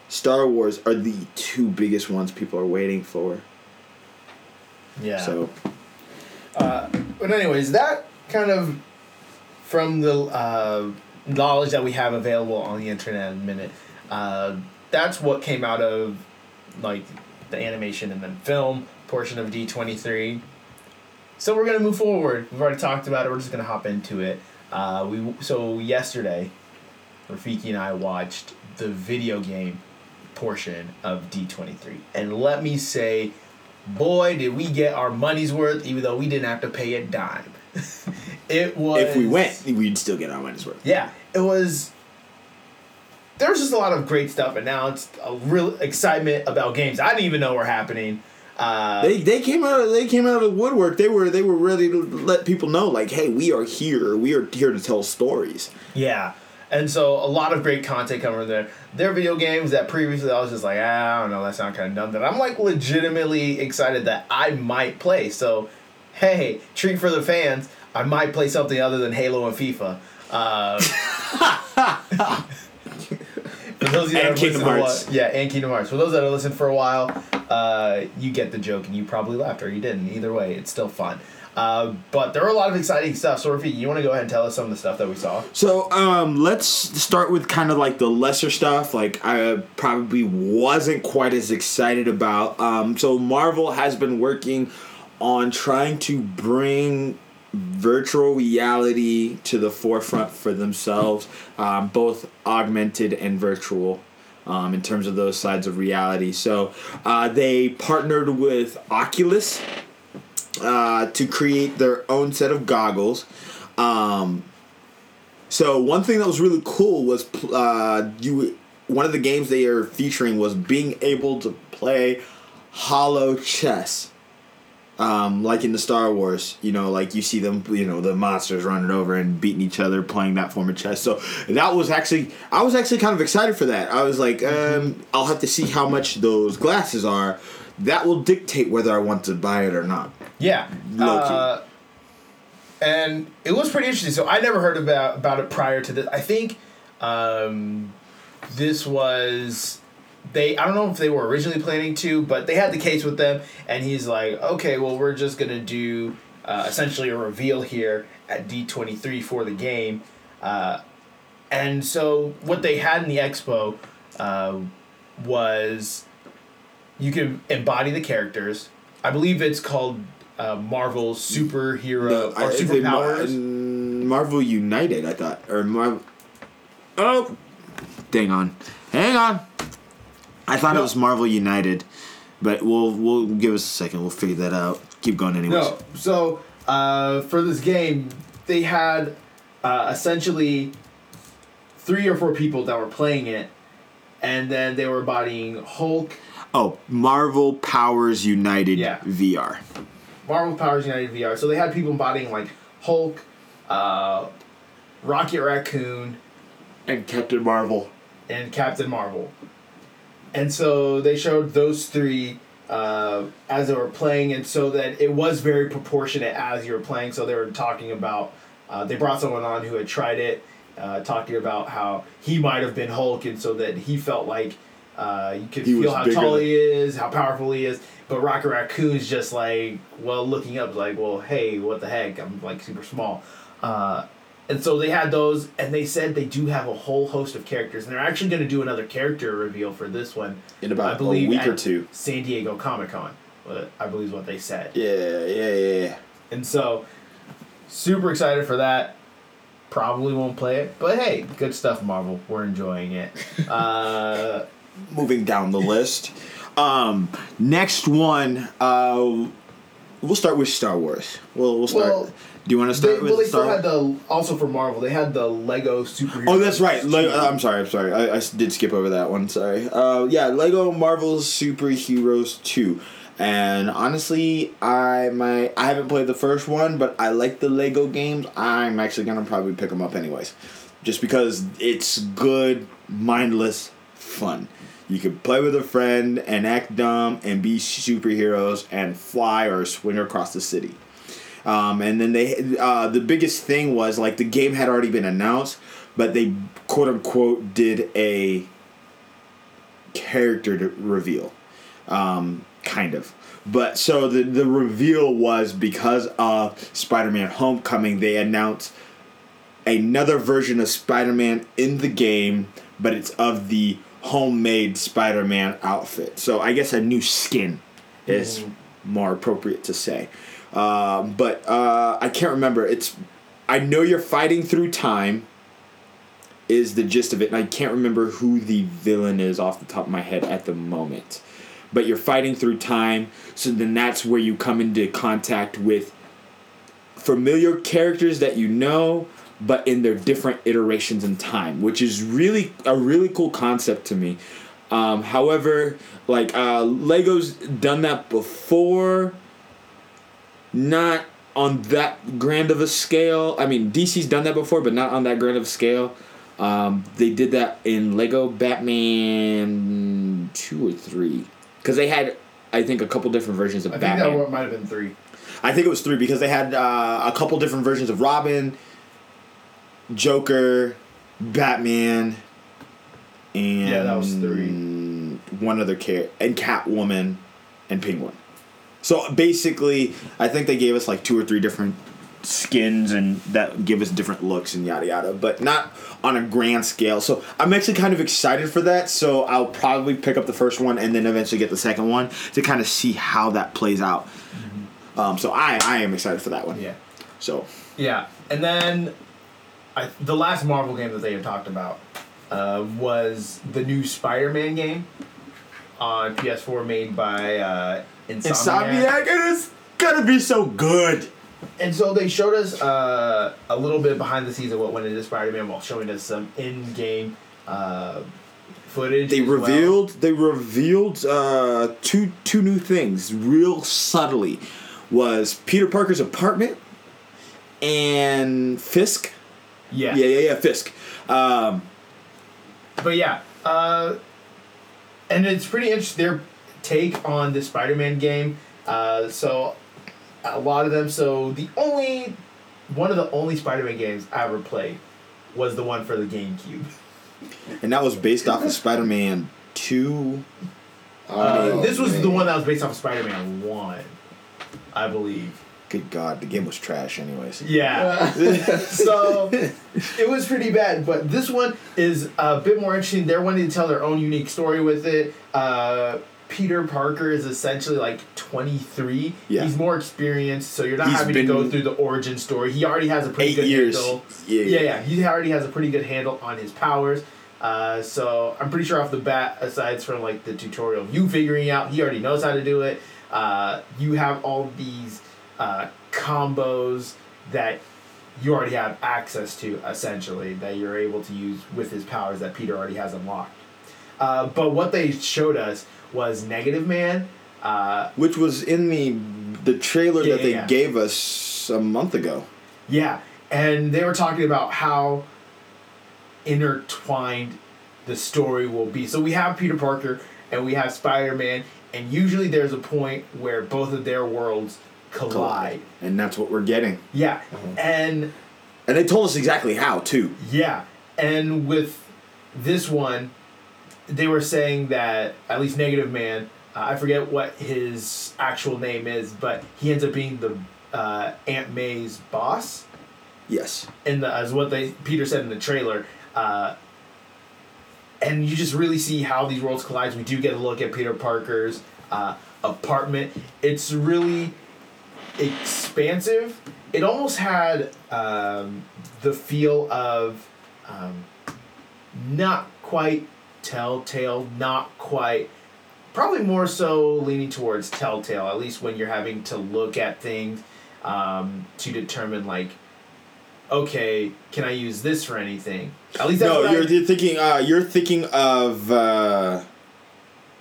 Star Wars are the two biggest ones people are waiting for. Yeah. So... but anyways, that kind of... From the knowledge that we have available on the internet in a minute, that's what came out of... like the animation and then film portion of D23. So we're going to move forward. We've already talked about it. We're just going to hop into it. So yesterday, Rafiki and I watched the video game portion of D23. And let me say, boy, did we get our money's worth, even though we didn't have to pay a dime. It was... If we went, we'd still get our money's worth. Yeah. It was... There's just a lot of great stuff, and now it's a real excitement about games I didn't even know were happening. They came out of the woodwork. They were ready to let people know, like, hey, we are here. We are here to tell stories. Yeah, and so a lot of great content coming from there. There are video games that previously I was just like, I don't know, that sounds kind of dumb. That I'm like legitimately excited that I might play. So, hey, treat for the fans. I might play something other than Halo and FIFA. And Kingdom Hearts. And Kingdom Hearts. For those that have listened for a while, you get the joke, and you probably laughed, or you didn't. Either way, it's still fun. But there are a lot of exciting stuff. So, Rafi, you want to go ahead and tell us some of the stuff that we saw? So, let's start with kind of like the lesser stuff. Like, I probably wasn't quite as excited about. So, Marvel has been working on trying to bring... virtual reality to the forefront for themselves, both augmented and virtual, in terms of those sides of reality. So they partnered with Oculus to create their own set of goggles. So one thing that was really cool was one of the games they are featuring was being able to play holo chess. Like in the Star Wars, you know, like you see them, you know, the monsters running over and beating each other, playing that form of chess. So that was I was actually kind of excited for that. I was like, I'll have to see how much those glasses are. That will dictate whether I want to buy it or not. Yeah. And it was pretty interesting. So I never heard about it prior to this. I think this was... I don't know if they were originally planning to, but they had the case with them, and he's like, okay, well, we're just going to do essentially a reveal here at D23 for the game. And so what they had in the expo was you can embody the characters. I believe it's called Marvel Superhero or Superpowers. Marvel United, I thought. Or Marvel... Oh! Dang on. Hang on. I thought it was Marvel United, but we'll give us a second. We'll figure that out. Keep going anyways. No, so for this game, they had essentially 3 or 4 people that were playing it, and then they were embodying Hulk. Oh, Marvel Powers United VR. Marvel Powers United VR. So they had people embodying like Hulk, Rocket Raccoon, and Captain Marvel. And so they showed those 3 as they were playing, and so that it was very proportionate as you were playing. So they were talking about, they brought someone on who had tried it, talking about how he might have been Hulk, and so that he felt like you could feel how tall he is, how powerful he is. But Rocket Raccoon's just like, well, looking up, like, well, hey, what the heck? I'm like super small. And so they had those, and they said they do have a whole host of characters, and they're actually going to do another character reveal for this one in about a week or two. San Diego Comic-Con, I believe is what they said. Yeah. And so, super excited for that. Probably won't play it, but hey, good stuff, Marvel. We're enjoying it. Moving down the list. Next one, we'll start with Star Wars. We'll start... do you want to start with Star Wars? Well, they still had also for Marvel, they had the Lego superhero. Oh, that's right. I'm sorry. I did skip over that one. Sorry. Lego Marvel's Superheroes 2. And honestly, I haven't played the first one, but I like the Lego games. I'm actually going to probably pick them up anyways. Just because it's good, mindless fun. You can play with a friend and act dumb and be superheroes and fly or swing across the city. And then the biggest thing was, the game had already been announced, but they, quote-unquote, did a character reveal, kind of. But so the reveal was because of Spider-Man Homecoming, they announced another version of Spider-Man in the game, but it's of the homemade Spider-Man outfit. So I guess a new skin is more appropriate to say. But I can't remember. I know you're fighting through time is the gist of it, and I can't remember who the villain is off the top of my head at the moment. But you're fighting through time, so then that's where you come into contact with familiar characters that you know, but in their different iterations in time, which is really a really cool concept to me. However, Lego's done that before. Not on that grand of a scale. I mean, DC's done that before, but not on that grand of a scale. They did that in Lego Batman 2 or 3. Because they had, I think, a couple different versions of Batman. I think that might have been 3. I think it was 3 because they had a couple different versions of Robin, Joker, Batman, and... Yeah, that was 3. One other character. And Catwoman and Penguin. So basically, I think they gave us 2 or 3 different skins and that give us different looks and yada yada, but not on a grand scale. So I'm actually kind of excited for that. So I'll probably pick up the first one and then eventually get the second one to kind of see how that plays out. Mm-hmm. So I am excited for that one. Yeah. So. Yeah. And then the last Marvel game that they had talked about was the new Spider-Man game on PS4 made by... Insomniac, and it's gonna be so good. And so they showed us a little bit behind the scenes of what went into Spider-Man while showing us some in-game footage. They revealed two new things real subtly. Was Peter Parker's apartment and Fisk? Yeah, Fisk. And it's pretty interesting. They're take on the Spider-Man game. One of the only Spider-Man games I ever played was the one for the GameCube. And that was based off of Spider-Man 2. This was the one that was based off of Spider-Man 1, I believe. Good God, the game was trash anyways. Yeah. So, it was pretty bad, but this one is a bit more interesting. They're wanting to tell their own unique story with it. Peter Parker is essentially 23. Yeah. He's more experienced, so you're not having to go through the origin story. He already has a pretty good handle. Yeah. He already has a pretty good handle on his powers. So I'm pretty sure off the bat, aside from the tutorial, you figuring out, he already knows how to do it. You have all these combos that you already have access to, essentially, that you're able to use with his powers that Peter already has unlocked. But what they showed us was Negative Man. Which was in the trailer that they gave us a month ago. Yeah, and they were talking about how intertwined the story will be. So we have Peter Parker and we have Spider-Man, and usually there's a point where both of their worlds collide. And that's what we're getting. Yeah, and they told us exactly how, too. Yeah, and with this one... They were saying that, at least Negative Man, I forget what his actual name is, but he ends up being the Aunt May's boss. Yes. And as what Peter said in the trailer, and you just really see how these worlds collide. We do get a look at Peter Parker's apartment. It's really expansive. It almost had the feel of not quite Telltale, not quite, probably more so leaning towards Telltale, at least when you're having to look at things to determine, like, okay, can I use this for anything? At least that's no, you're thinking of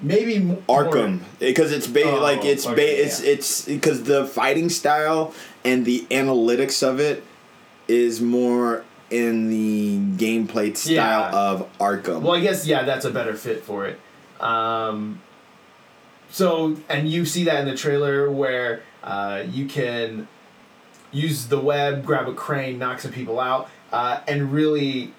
maybe Arkham, because it's it's because the fighting style and the analytics of it is more in the gameplay style of Arkham. Well, I guess that's a better fit for it. So, and you see that in the trailer where you can use the web, grab a crane, knock some people out, and really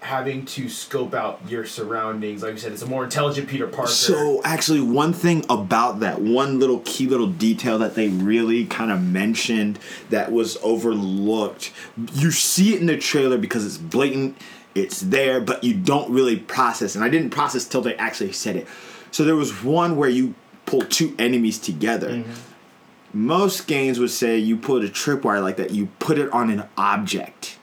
having to scope out your surroundings. Like you said, it's a more intelligent Peter Parker. So, actually, one thing about that, one little key little detail that they really kind of mentioned that was overlooked, you see it in the trailer because it's blatant, it's there, but you don't really process. And I didn't process till they actually said it. So there was one where you pull two enemies together. Mm-hmm. Most games would say you put a tripwire like that, you put it on an object.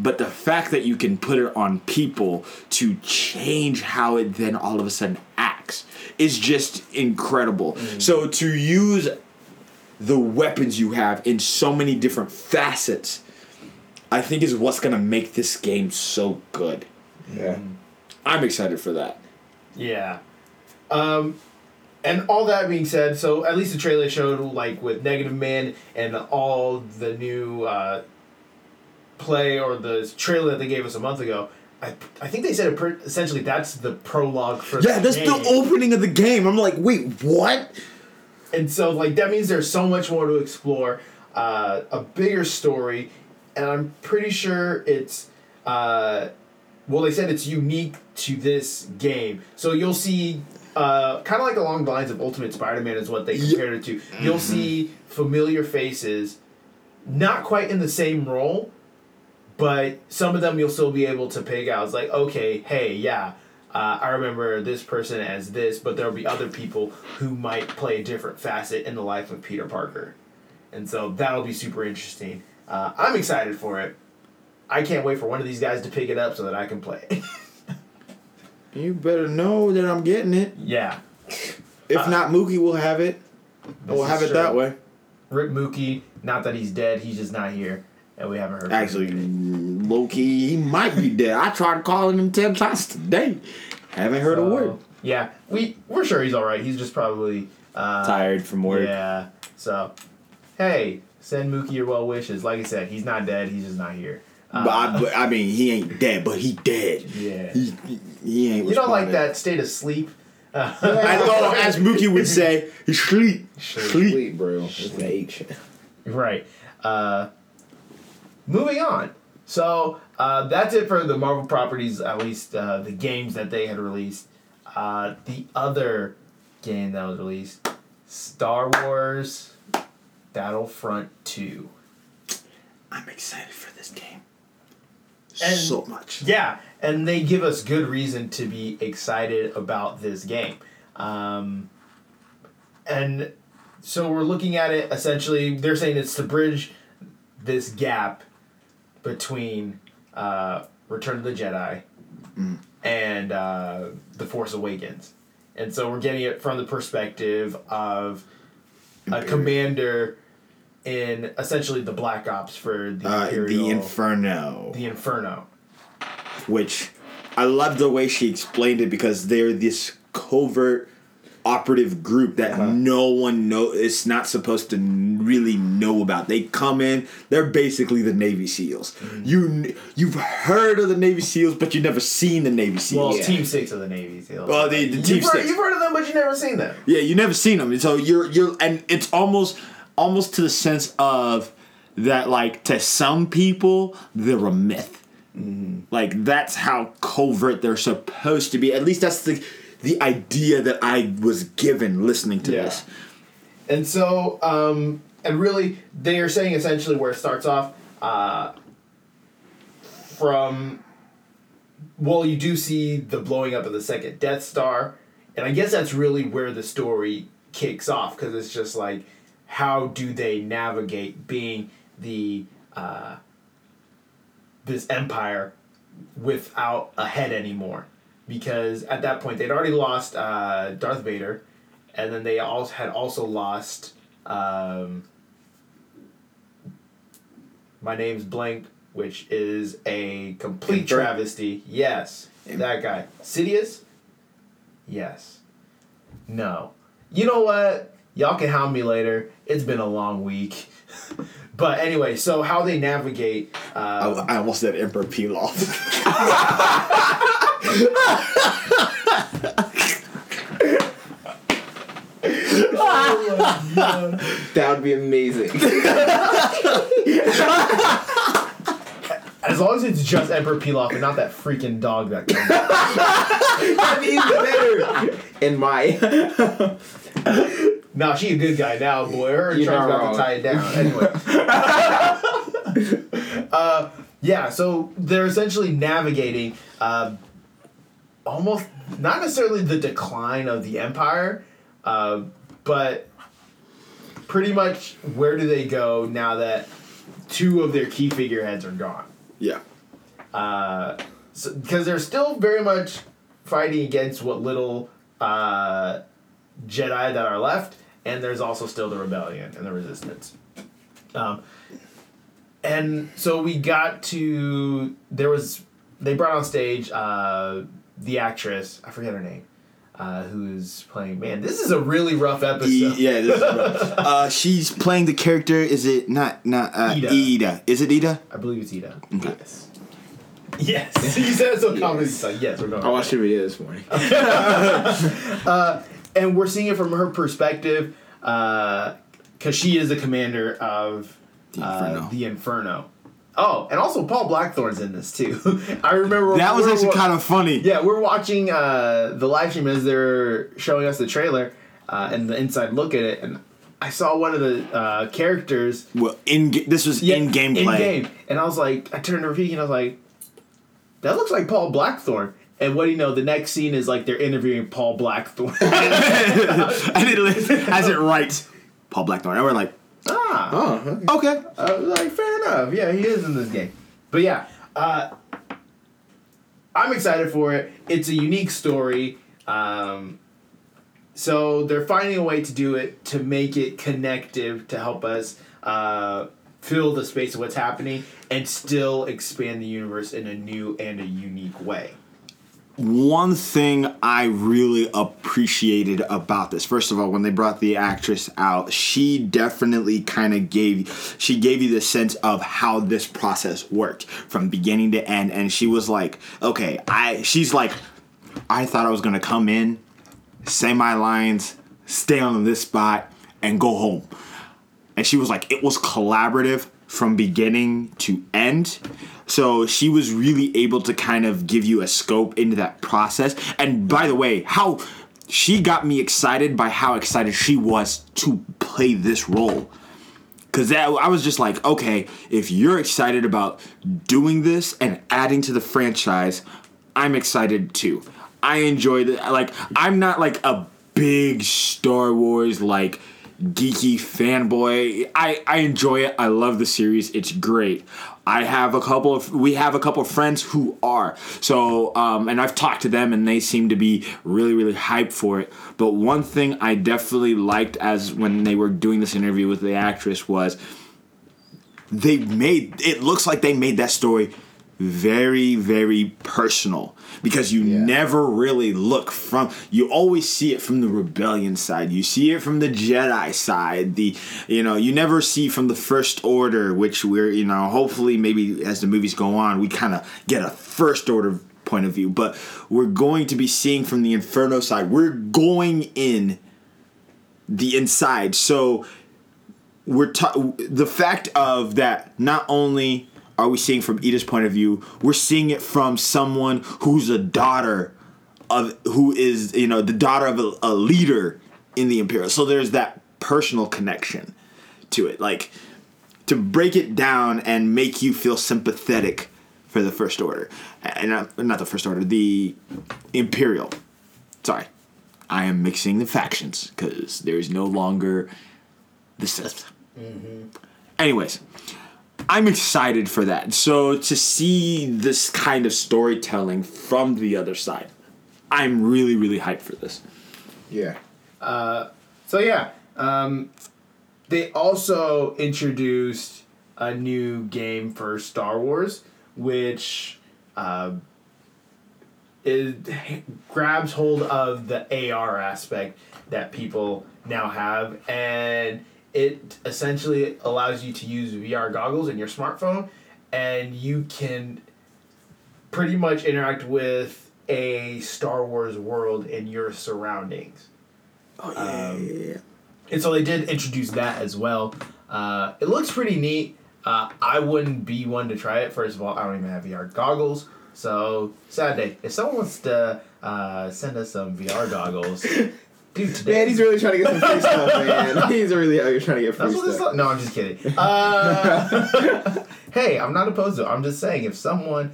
But the fact that you can put it on people to change how it then all of a sudden acts is just incredible. Mm-hmm. So to use the weapons you have in so many different facets, I think is what's going to make this game so good. Yeah. I'm excited for that. Yeah. And all that being said, so at least the trailer showed, like, with Negative Man and all the new play or the trailer that they gave us a month ago, I think they said essentially that's the prologue for the game. Yeah, that's the opening of the game. I'm like, wait, what? And so, like, that means there's so much more to explore, a bigger story, and I'm pretty sure it's... well, they said it's unique to this game. So you'll see... kind of like along the lines of Ultimate Spider-Man is what they compared it to. You'll see familiar faces, not quite in the same role, but some of them you'll still be able to pick out. It's like, okay, hey, I remember this person as this, but there'll be other people who might play a different facet in the life of Peter Parker. And so that'll be super interesting. I'm excited for it. I can't wait for one of these guys to pick it up so that I can play it. You better know that I'm getting it. Yeah. If not, Mookie will have it. We'll have it that way. Rip Mookie. Not that he's dead. He's just not here. And we haven't heard from him. Actually, low-key, he might be dead. I tried calling him 10 times today. Haven't heard a word. Yeah. We're sure he's all right. He's just probably... tired from work. Yeah. So, hey, send Mookie your well wishes. Like I said, he's not dead. He's just not here. But I mean, he ain't dead, but he dead. Yeah. He ain't. You don't like that state of sleep? I thought, as Mookie would say, he's sleep, bro. Sleep. Right. Moving on. So that's it for the Marvel properties, at least the games that they had released. The other game that was released, Star Wars Battlefront 2. I'm excited for this game. And so much. Yeah, and they give us good reason to be excited about this game. And so we're looking at it, essentially, they're saying it's to bridge this gap between Return of the Jedi and The Force Awakens. And so we're getting it from the perspective of a commander... in essentially the Black Ops for the Imperial... The Inferno. Which, I love the way she explained it because they're this covert operative group that no one knows... It's not supposed to really know about. They come in, they're basically the Navy SEALs. Mm-hmm. You've heard of the Navy SEALs, but you've never seen the Navy SEALs. Well, Team 6 of the Navy SEALs. Well, the Team 6. You've heard of them, but you've never seen them. Yeah, you've never seen them. So you're and it's almost to the sense of that, like, to some people, they're a myth. Mm. Like, that's how covert they're supposed to be. At least that's the idea that I was given listening to this. And so, and really, they are saying essentially where it starts off, from... Well, you do see the blowing up of the second Death Star, and I guess that's really where the story kicks off, because it's just like, how do they navigate being the this empire without a head anymore? Because at that point, they'd already lost Darth Vader, and then they also lost... my name's blank... which is a complete travesty. Yes. That guy. Sidious? Yes. No. You know what? Y'all can hound me later. It's been a long week. But anyway, so how they navigate... I almost said Emperor Pilaf. Oh my God. That would be amazing. As long as it's just Emperor Pilaf and not that freaking dog that comes out. That means better. In my... Nah, she a good guy now, boy. Her trying about to tie it down. Anyway. Yeah, so they're essentially navigating almost... Not necessarily the decline of the Empire, but pretty much where do they go now that two of their key figureheads are gone? Yeah. Because they're still very much fighting against what little Jedi that are left, and there's also still the Rebellion and the Resistance. And so we got to... They brought on stage the actress, I forget her name, who's playing... Man, this is a really rough episode. Yeah, this is rough. She's playing the character... Is it not Ida? Is it Ida? I believe it's Ida. Okay. Yes. You said it so calmly. Yes, we're going. I watched the video this morning. And we're seeing it from her perspective, because she is the commander of the Inferno. Oh, and also Paul Blackthorne's in this, too. I remember... That was actually kind of funny. Yeah, we're watching the live stream as they're showing us the trailer and the inside look at it, and I saw one of the characters... Well, this was in-game play. In-game. And I was like... I turned to Rafiki and I was like, that looks like Paul Blackthorne. And what do you know? The next scene is like they're interviewing Paul Blackthorne. I didn't... As it writes, Paul Blackthorne. And we're like... Ah, oh, okay. Like, fair enough. Yeah, he is in this game. But yeah, I'm excited for it. It's a unique story. So they're finding a way to do it, to make it connective, to help us fill the space of what's happening and still expand the universe in a new and a unique way. One thing I really appreciated about this, first of all, when they brought the actress out, she definitely kind of gave you the sense of how this process worked from beginning to end. And she was like, okay, she's like, I thought I was going to come in, say my lines, stay on this spot, and go home. And she was like, it was collaborative from beginning to end. So she was really able to kind of give you a scope into that process. And by the way, how she got me excited by how excited she was to play this role. Because I was just like, okay, if you're excited about doing this and adding to the franchise, I'm excited too. I enjoyed it. Like, I'm not like a big Star Wars, like, geeky fanboy. I enjoy it. I love the series. It's great. We have a couple of friends who are. So, and I've talked to them, and they seem to be really, really hyped for it. But one thing I definitely liked as when they were doing this interview with the actress was it looks like they made that story very, very personal, because you never really look you always see it from the Rebellion side. You see it from the Jedi side. You never see from the First Order, which we're, hopefully maybe as the movies go on, we kind of get a First Order point of view, but we're going to be seeing from the Inferno side. We're going in the inside. So the fact of that, not only are we seeing from Ida's point of view, we're seeing it from someone who's a daughter of, who is, the daughter of a leader in the Imperial. So there's that personal connection to it. Like, to break it down and make you feel sympathetic for the First Order. Not the First Order, the Imperial. Sorry. I am mixing the factions because there is no longer the Sith. Mm-hmm. Anyways, I'm excited for that. So to see this kind of storytelling from the other side, I'm really, really hyped for this. Yeah. They also introduced a new game for Star Wars, which grabs hold of the AR aspect that people now have, and it essentially allows you to use VR goggles in your smartphone, and you can pretty much interact with a Star Wars world in your surroundings. Oh, yeah. And so they did introduce that as well. It looks pretty neat. I wouldn't be one to try it. First of all, I don't even have VR goggles. So, Saturday, if someone wants to send us some VR goggles... Dude, today. Man, he's really trying to get some free stuff, man. He's really out here trying to get free stuff. No, I'm just kidding. Hey, I'm not opposed to it. I'm just saying, if someone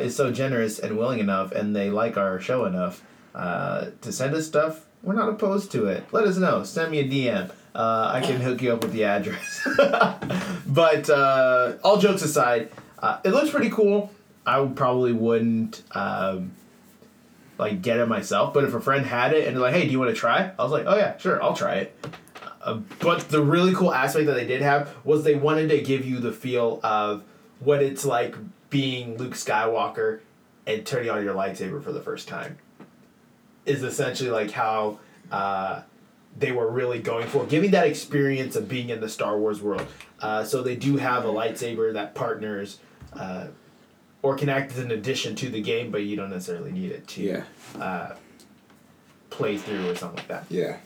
is so generous and willing enough and they like our show enough to send us stuff, we're not opposed to it. Let us know. Send me a DM. I can hook you up with the address. But all jokes aside, it looks pretty cool. I probably wouldn't... get it myself, but if a friend had it and they're like, hey, do you want to try? I was like, oh yeah, sure, I'll try it. But the really cool aspect that they did have was they wanted to give you the feel of what it's like being Luke Skywalker and turning on your lightsaber for the first time. Is essentially how they were really going for, giving that experience of being in the Star Wars world. So they do have a lightsaber that partners... or can act as an addition to the game, but you don't necessarily need it to play through or something like that. Yeah.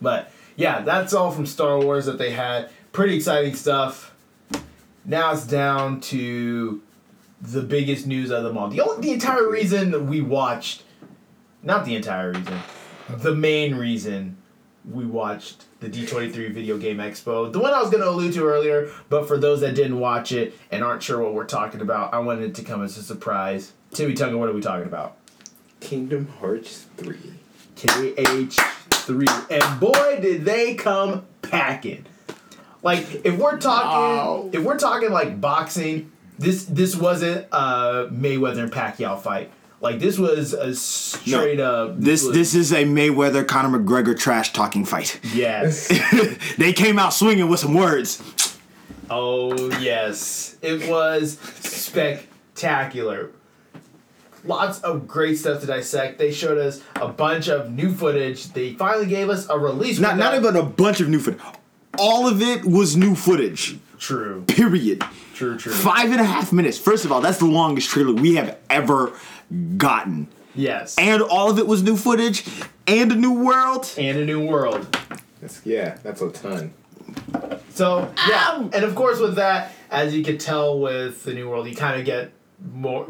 But, yeah, that's all from Star Wars that they had. Pretty exciting stuff. Now it's down to the biggest news of them all. The entire reason that we watched... Not the entire reason. The main reason we watched the D23 Video Game Expo. The one I was going to allude to earlier, but for those that didn't watch it and aren't sure what we're talking about, I wanted it to come as a surprise. Timmy Tunga, what are we talking about? Kingdom Hearts 3. KH3. And boy, did they come packing. If we're talking like boxing, this wasn't a Mayweather and Pacquiao fight. This was a straight-up... This is a Mayweather-Conor McGregor trash-talking fight. Yes. They came out swinging with some words. Oh, yes. It was spectacular. Lots of great stuff to dissect. They showed us a bunch of new footage. They finally gave us a release. Not even a bunch of new footage. All of it was new footage. True. Period. True. 5.5 minutes. First of all, that's the longest trailer we have ever... gotten. Yes. And all of it was new footage and a new world. That's a ton. So, yeah. Ow! And of course with that, as you could tell with the new world, you kind of get more,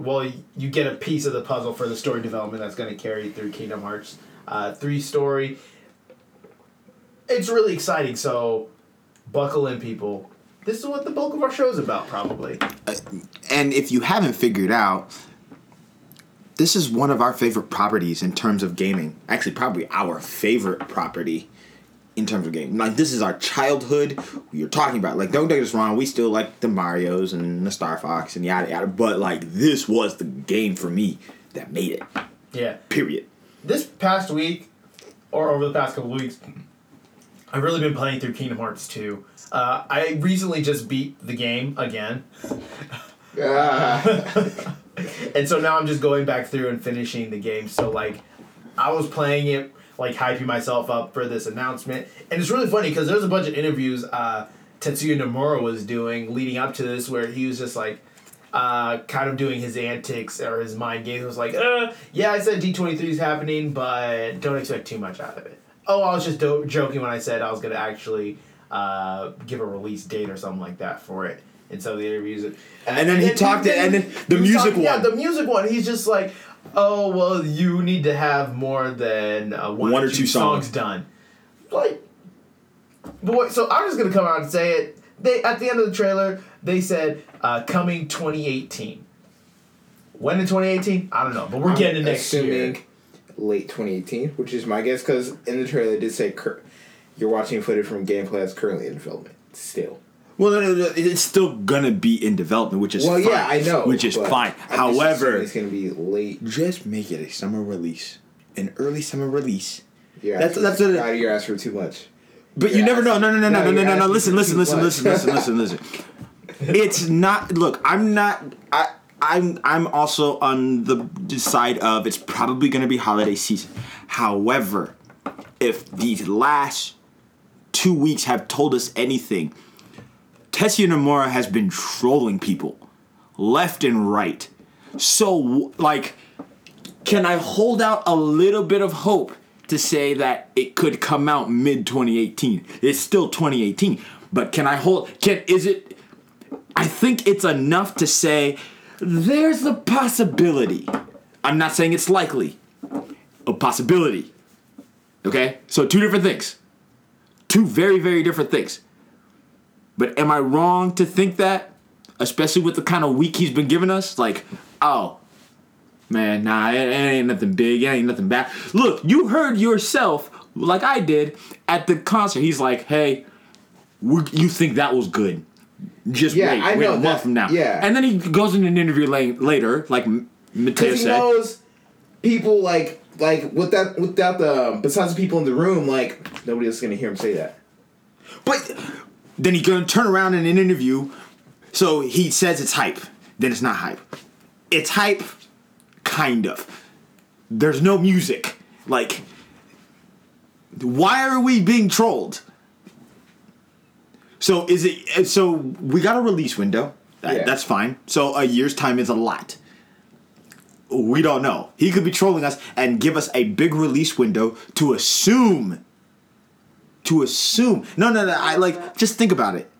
you get a piece of the puzzle for the story development that's going to carry through Kingdom Hearts 3 story. It's really exciting, so buckle in, people. This is what the bulk of our show is about, probably. And if you haven't figured out, this is one of our favorite properties in terms of gaming. Actually, probably our favorite property in terms of gaming. This is our childhood we are talking about. Don't get us wrong. We still like the Marios and the Star Fox and yada, yada. But, this was the game for me that made it. Yeah. Period. This past week, or over the past couple of weeks, I've really been playing through Kingdom Hearts 2. I recently just beat the game again. Yeah. And so now I'm just going back through and finishing the game. So, I was playing it, hyping myself up for this announcement. And it's really funny because there's a bunch of interviews Tetsuya Nomura was doing leading up to this where he was just, kind of doing his antics or his mind games. It was I said D23 is happening, but don't expect too much out of it. Oh, I was just joking when I said I was going to actually give a release date or something like that for it. And so the interviews, the music one. He's just like, oh well, you need to have more than one or two songs done. Boy, so I'm just gonna come out and say it. At the end of the trailer, they said coming 2018. When in 2018? I don't know, but we're getting it next year. Late 2018, which is my guess, because in the trailer it did say you're watching footage from gameplay that's currently in development. Still. Well, it's still going to be in development, which is fine. Well, yeah, I know. Which is fine. However, it's going to be late. Just make it a summer release. An early summer release. Yeah, that's what it is. You're asking for too much. But you never know. No. Listen. It's not. Look, I'm not. I'm also on the side of it's probably going to be holiday season. However, if these last 2 weeks have told us anything, Tetsuya Nomura has been trolling people left and right. So, like, can I hold out a little bit of hope to say that it could come out mid-2018? It's still 2018, but can I hold... I think it's enough to say... There's a possibility. I'm not saying it's likely. A possibility. Okay? So two different things. Two very, very different things. But am I wrong to think that? Especially with the kind of week he's been giving us? Like, oh, man, nah, it ain't nothing big. It ain't nothing bad. Look, you heard yourself, like I did, at the concert. He's like, hey, you think that was good? Wait a month from now. Yeah. And then he goes in an interview later, like Mateo said. He knows people like without the besides the people in the room, like nobody else is gonna hear him say that. But then he's gonna turn around in an interview. So he says it's hype. Then it's not hype. It's hype, kind of. There's no music. Like, why are we being trolled? So So we got a release window. That's fine. So a year's time is a lot. We don't know. He could be trolling us and give us a big release window to assume. No. Just think about it.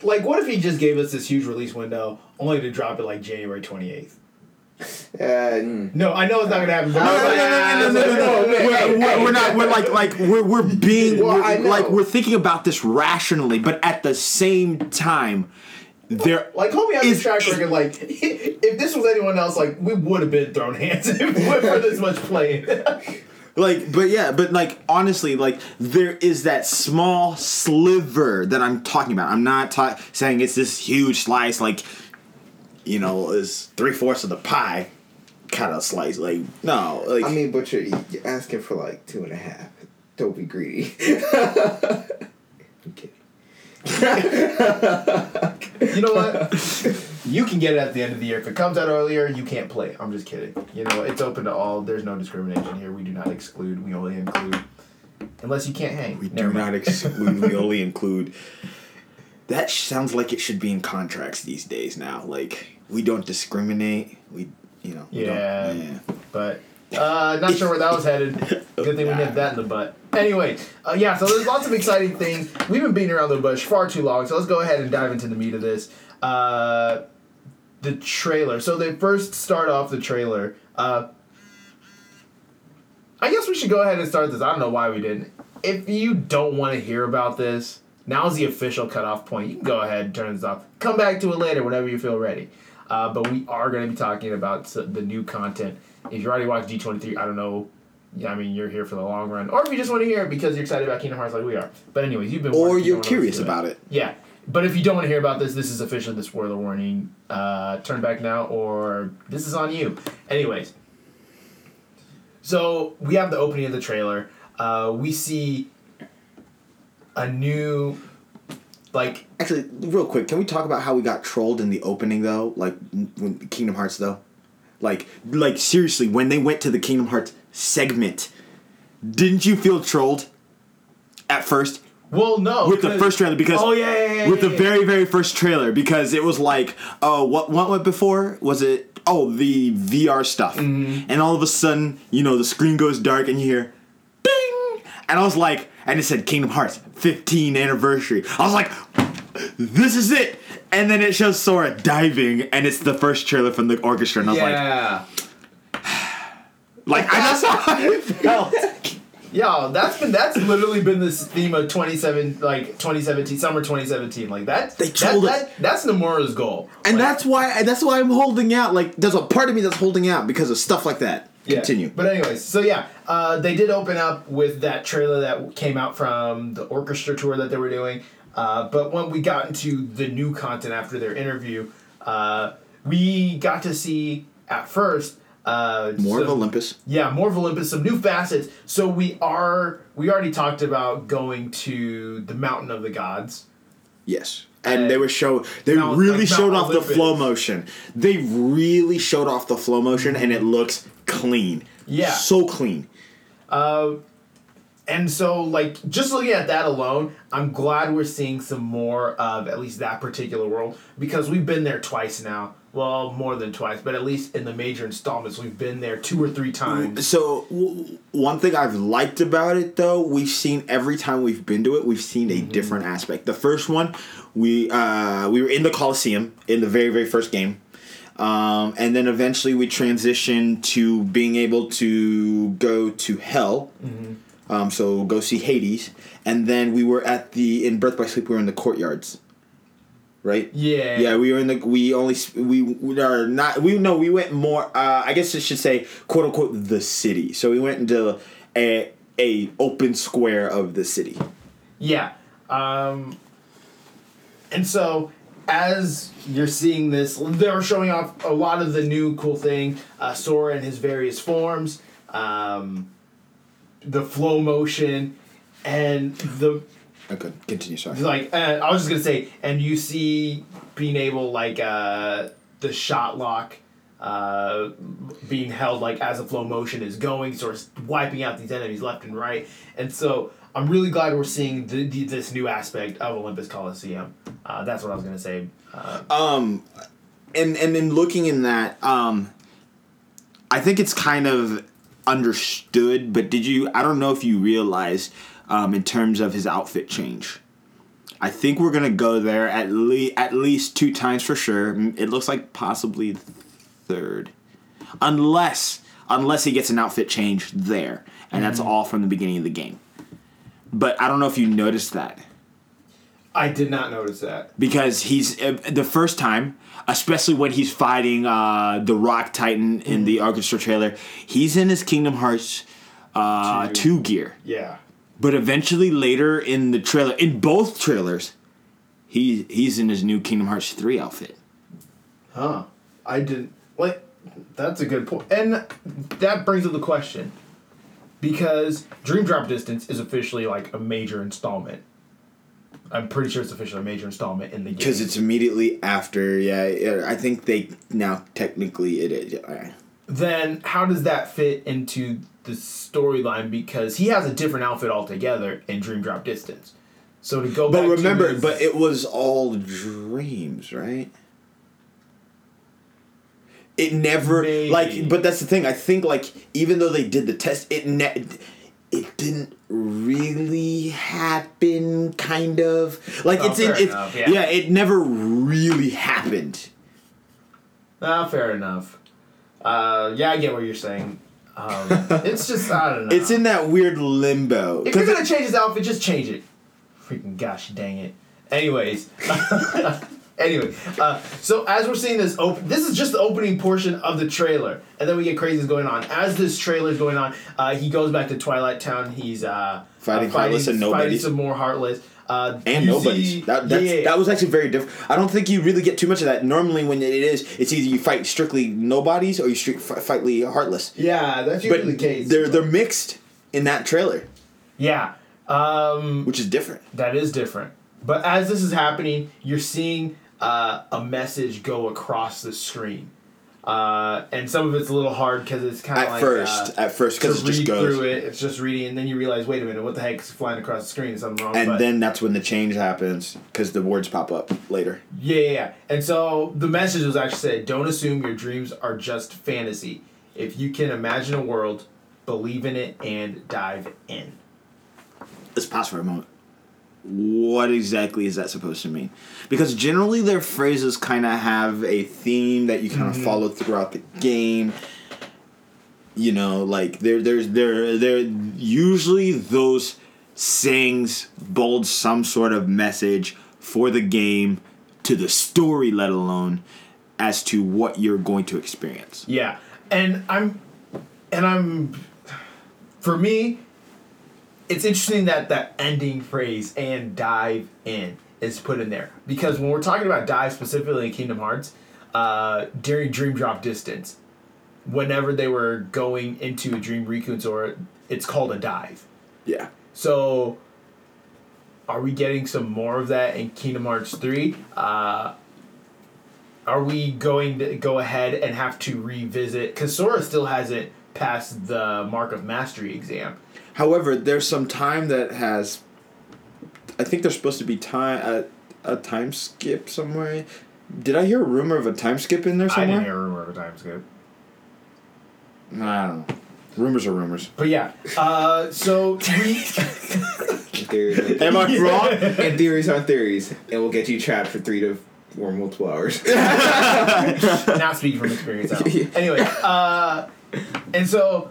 Like, what if he just gave us this huge release window only to drop it like January 28th? No, I know it's not gonna happen. No. We're not. We're thinking about this rationally, but at the same time, there. Like, hold me on this track record. Like, if this was anyone else, like, we would have been thrown hands if we went for this much playing. Honestly, there is that small sliver that I'm talking about. I'm not saying it's this huge slice, like. You know, is 3/4 of the pie kind of slice. Like, no. Like, I mean, but you're asking for, like, 2.5. Don't be greedy. I'm kidding. You know what? You can get it at the end of the year. If it comes out earlier, you can't play. I'm just kidding. You know, it's open to all. There's no discrimination here. We do not exclude. We only include. Unless you can't hang. We only include. That sounds like it should be in contracts these days now. Like, we don't discriminate. But not sure where that was headed. Good thing we nipped that in the butt. Anyway, so there's lots of exciting things. We've been beating around the bush far too long, so let's go ahead and dive into the meat of this. The trailer. So they first start off the trailer. I guess we should go ahead and start this. I don't know why we didn't. If you don't want to hear about this... Now's the official cutoff point. You can go ahead and turn this off. Come back to it later whenever you feel ready. But we are going to be talking about the new content. If you already watched D23, I don't know. I mean, you're here for the long run. Or if you just want to hear it because you're excited about Kingdom Hearts like we are. But anyways, you've been watching. Or you're curious about it. Yeah. But if you don't want to hear about this, this is officially the spoiler warning. Turn back now or this is on you. Anyways. So we have the opening of the trailer. We see... A new, like... Actually, real quick, can we talk about how we got trolled in the opening, though? Like, when Kingdom Hearts, though? Like seriously, when they went to the Kingdom Hearts segment, didn't you feel trolled at first? Well, no. With the first trailer, because... Oh, yeah. With the very, very first trailer, because it was like, oh, what went before? Was it... Oh, the VR stuff. Mm-hmm. And all of a sudden, you know, the screen goes dark, and you hear, ding! And I was like... And it said Kingdom Hearts 15th anniversary. I was like, this is it. And then it shows Sora diving, and it's the first trailer from the orchestra. And I was like, I that's how I felt. Yeah, that's literally been this theme of 2017 summer 2017. Like that's Nomura's goal. And that's why I'm holding out. Like there's a part of me that's holding out because of stuff like that. Yeah. Continue. But anyways, so yeah, they did open up with that trailer that came out from the orchestra tour that they were doing. But when we got into the new content after their interview, we got to see at first more of Olympus. Yeah, more of Olympus, some new facets. So we already talked about going to the Mountain of the Gods. Yes. And they really showed off the flow motion. They really showed off the flow motion, and it looks clean. Yeah. So clean. And so, just looking at that alone, I'm glad we're seeing some more of at least that particular world, because we've been there twice now. Well, more than twice, but at least in the major installments, we've been there 2 or 3 times. So, one thing I've liked about it, though, we've seen every time we've been to it, we've seen a different aspect. The first one, we were in the Colosseum in the very, very first game. And then eventually we transitioned to being able to go to hell. Mm-hmm. So, go see Hades. And then we were in Birth by Sleep, we were in the courtyards. Right? Yeah. Yeah, we were in the... We went more... I guess I should say, quote unquote, the city. So, we went into a open square of the city. Yeah. And so, as you're seeing this, they're showing off a lot of the new cool thing. Sora in his various forms. The flow motion and the... Okay, continue, sorry. I was just going to say, and you see being able, the shot lock being held, as the flow motion is going, so it's wiping out these enemies left and right. And so I'm really glad we're seeing this new aspect of Olympus Coliseum. That's what I was going to say. And then looking in that, I think it's kind of understood, but I don't know if you realized... in terms of his outfit change, I think we're gonna go there at least 2 times for sure. It looks like possibly third, unless he gets an outfit change there, and that's all from the beginning of the game. But I don't know if you noticed that. I did not notice that because he's the first time, especially when he's fighting the Rock Titan in the orchestra trailer. He's in his Kingdom Hearts 2 gear. Yeah. But eventually later in the trailer, in both trailers, he's in his new Kingdom Hearts 3 outfit. Huh. I didn't... that's a good point. And that brings up the question. Because Dream Drop Distance is officially a major installment. I'm pretty sure it's officially a major installment in the game. Because it's immediately after, yeah. I think they... Now, technically, it is. Yeah. Then how does that fit into... the storyline, because he has a different outfit altogether in Dream Drop Distance. So to go back to... But remember, but it was all dreams, right? It never... Maybe. But that's the thing. I think, even though they did the test, it didn't really happen, kind of. It never really happened. Fair enough. Yeah, I get what you're saying. It's just, I don't know. It's in that weird limbo. If you're going to change his outfit, just change it. Freaking gosh dang it. Anyway, so as we're seeing this, this is just the opening portion of the trailer. And then we get crazies going on. As this trailer's going on, he goes back to Twilight Town. He's fighting Heartless and Nobodies. Fighting some more Heartless. And Nobodies. That was actually very different. I don't think you really get too much of that. Normally when it's either you fight strictly Nobodies or you fight Heartless. Yeah, that's usually the case. They're mixed in that trailer. Yeah. Which is different. That is different. But as this is happening, you're seeing a message go across the screen. And some of it's a little hard because it's kind of at first because it just goes through it. It's just reading, and then you realize, wait a minute, what the heck is flying across the screen? Something wrong. And then that's when the change happens because the words pop up later. Yeah. And so the message was actually said: don't assume your dreams are just fantasy. If you can imagine a world, believe in it and dive in. Let's pause for a moment. What exactly is that supposed to mean? Because generally their phrases kind of have a theme that you kind of follow throughout the game. You know, like they're usually those things bold some sort of message for the game to the story, let alone as to what you're going to experience. Yeah, and I'm for me, it's interesting that that ending phrase "and dive in" is put in there, because when we're talking about dive specifically in Kingdom Hearts, during Dream Drop Distance, whenever they were going into a dream, Riku and Sora, it's called a dive. Yeah. So, are we getting some more of that in Kingdom Hearts 3? Are we going to go ahead and have to revisit? Because Sora still hasn't passed the Mark of Mastery exam. However, there's some time that has... I think there's supposed to be time a time skip somewhere. Did I hear a rumor of a time skip in there somewhere? I didn't hear a rumor of a time skip. I don't know. Rumors are rumors. But yeah. Am I wrong? And theories aren't theories. And we'll get you trapped for 3 to 4 multiple hours. Not speaking from experience. Anyway. And so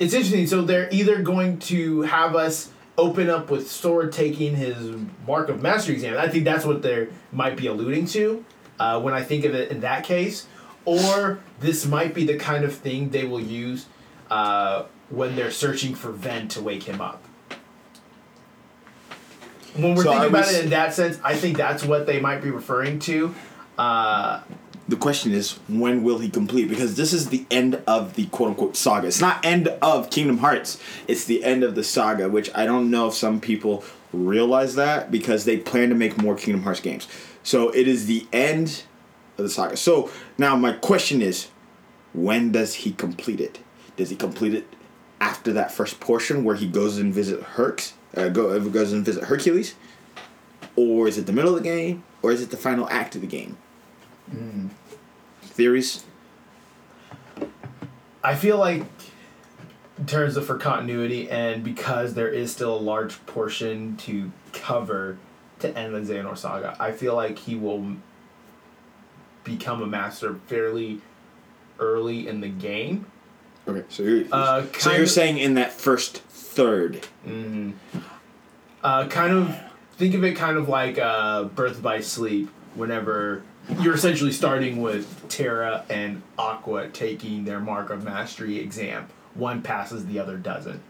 it's interesting. So they're either going to have us open up with Sora taking his Mark of Mastery exam. I think that's what they might be alluding to when I think of it in that case. Or this might be the kind of thing they will use when they're searching for Ven to wake him up. When we're thinking about it in that sense, I think that's what they might be referring to. The question is, when will he complete? Because this is the end of the quote-unquote saga. It's not end of Kingdom Hearts. It's the end of the saga, which I don't know if some people realize that because they plan to make more Kingdom Hearts games. So it is the end of the saga. So now my question is, when does he complete it? Does he complete it after that first portion where he goes and visit goes and visit Hercules? Or is it the middle of the game? Or is it the final act of the game? Mm. Theories? I feel like in terms of for continuity and because there is still a large portion to cover to end the Xehanort saga, I feel like he will become a master fairly early in the game. Okay, so you're saying in that first third. Mm-hmm. Kind of, think of it kind of like Birth by Sleep, whenever you're essentially starting with Terra and Aqua taking their Mark of Mastery exam. One passes, the other doesn't.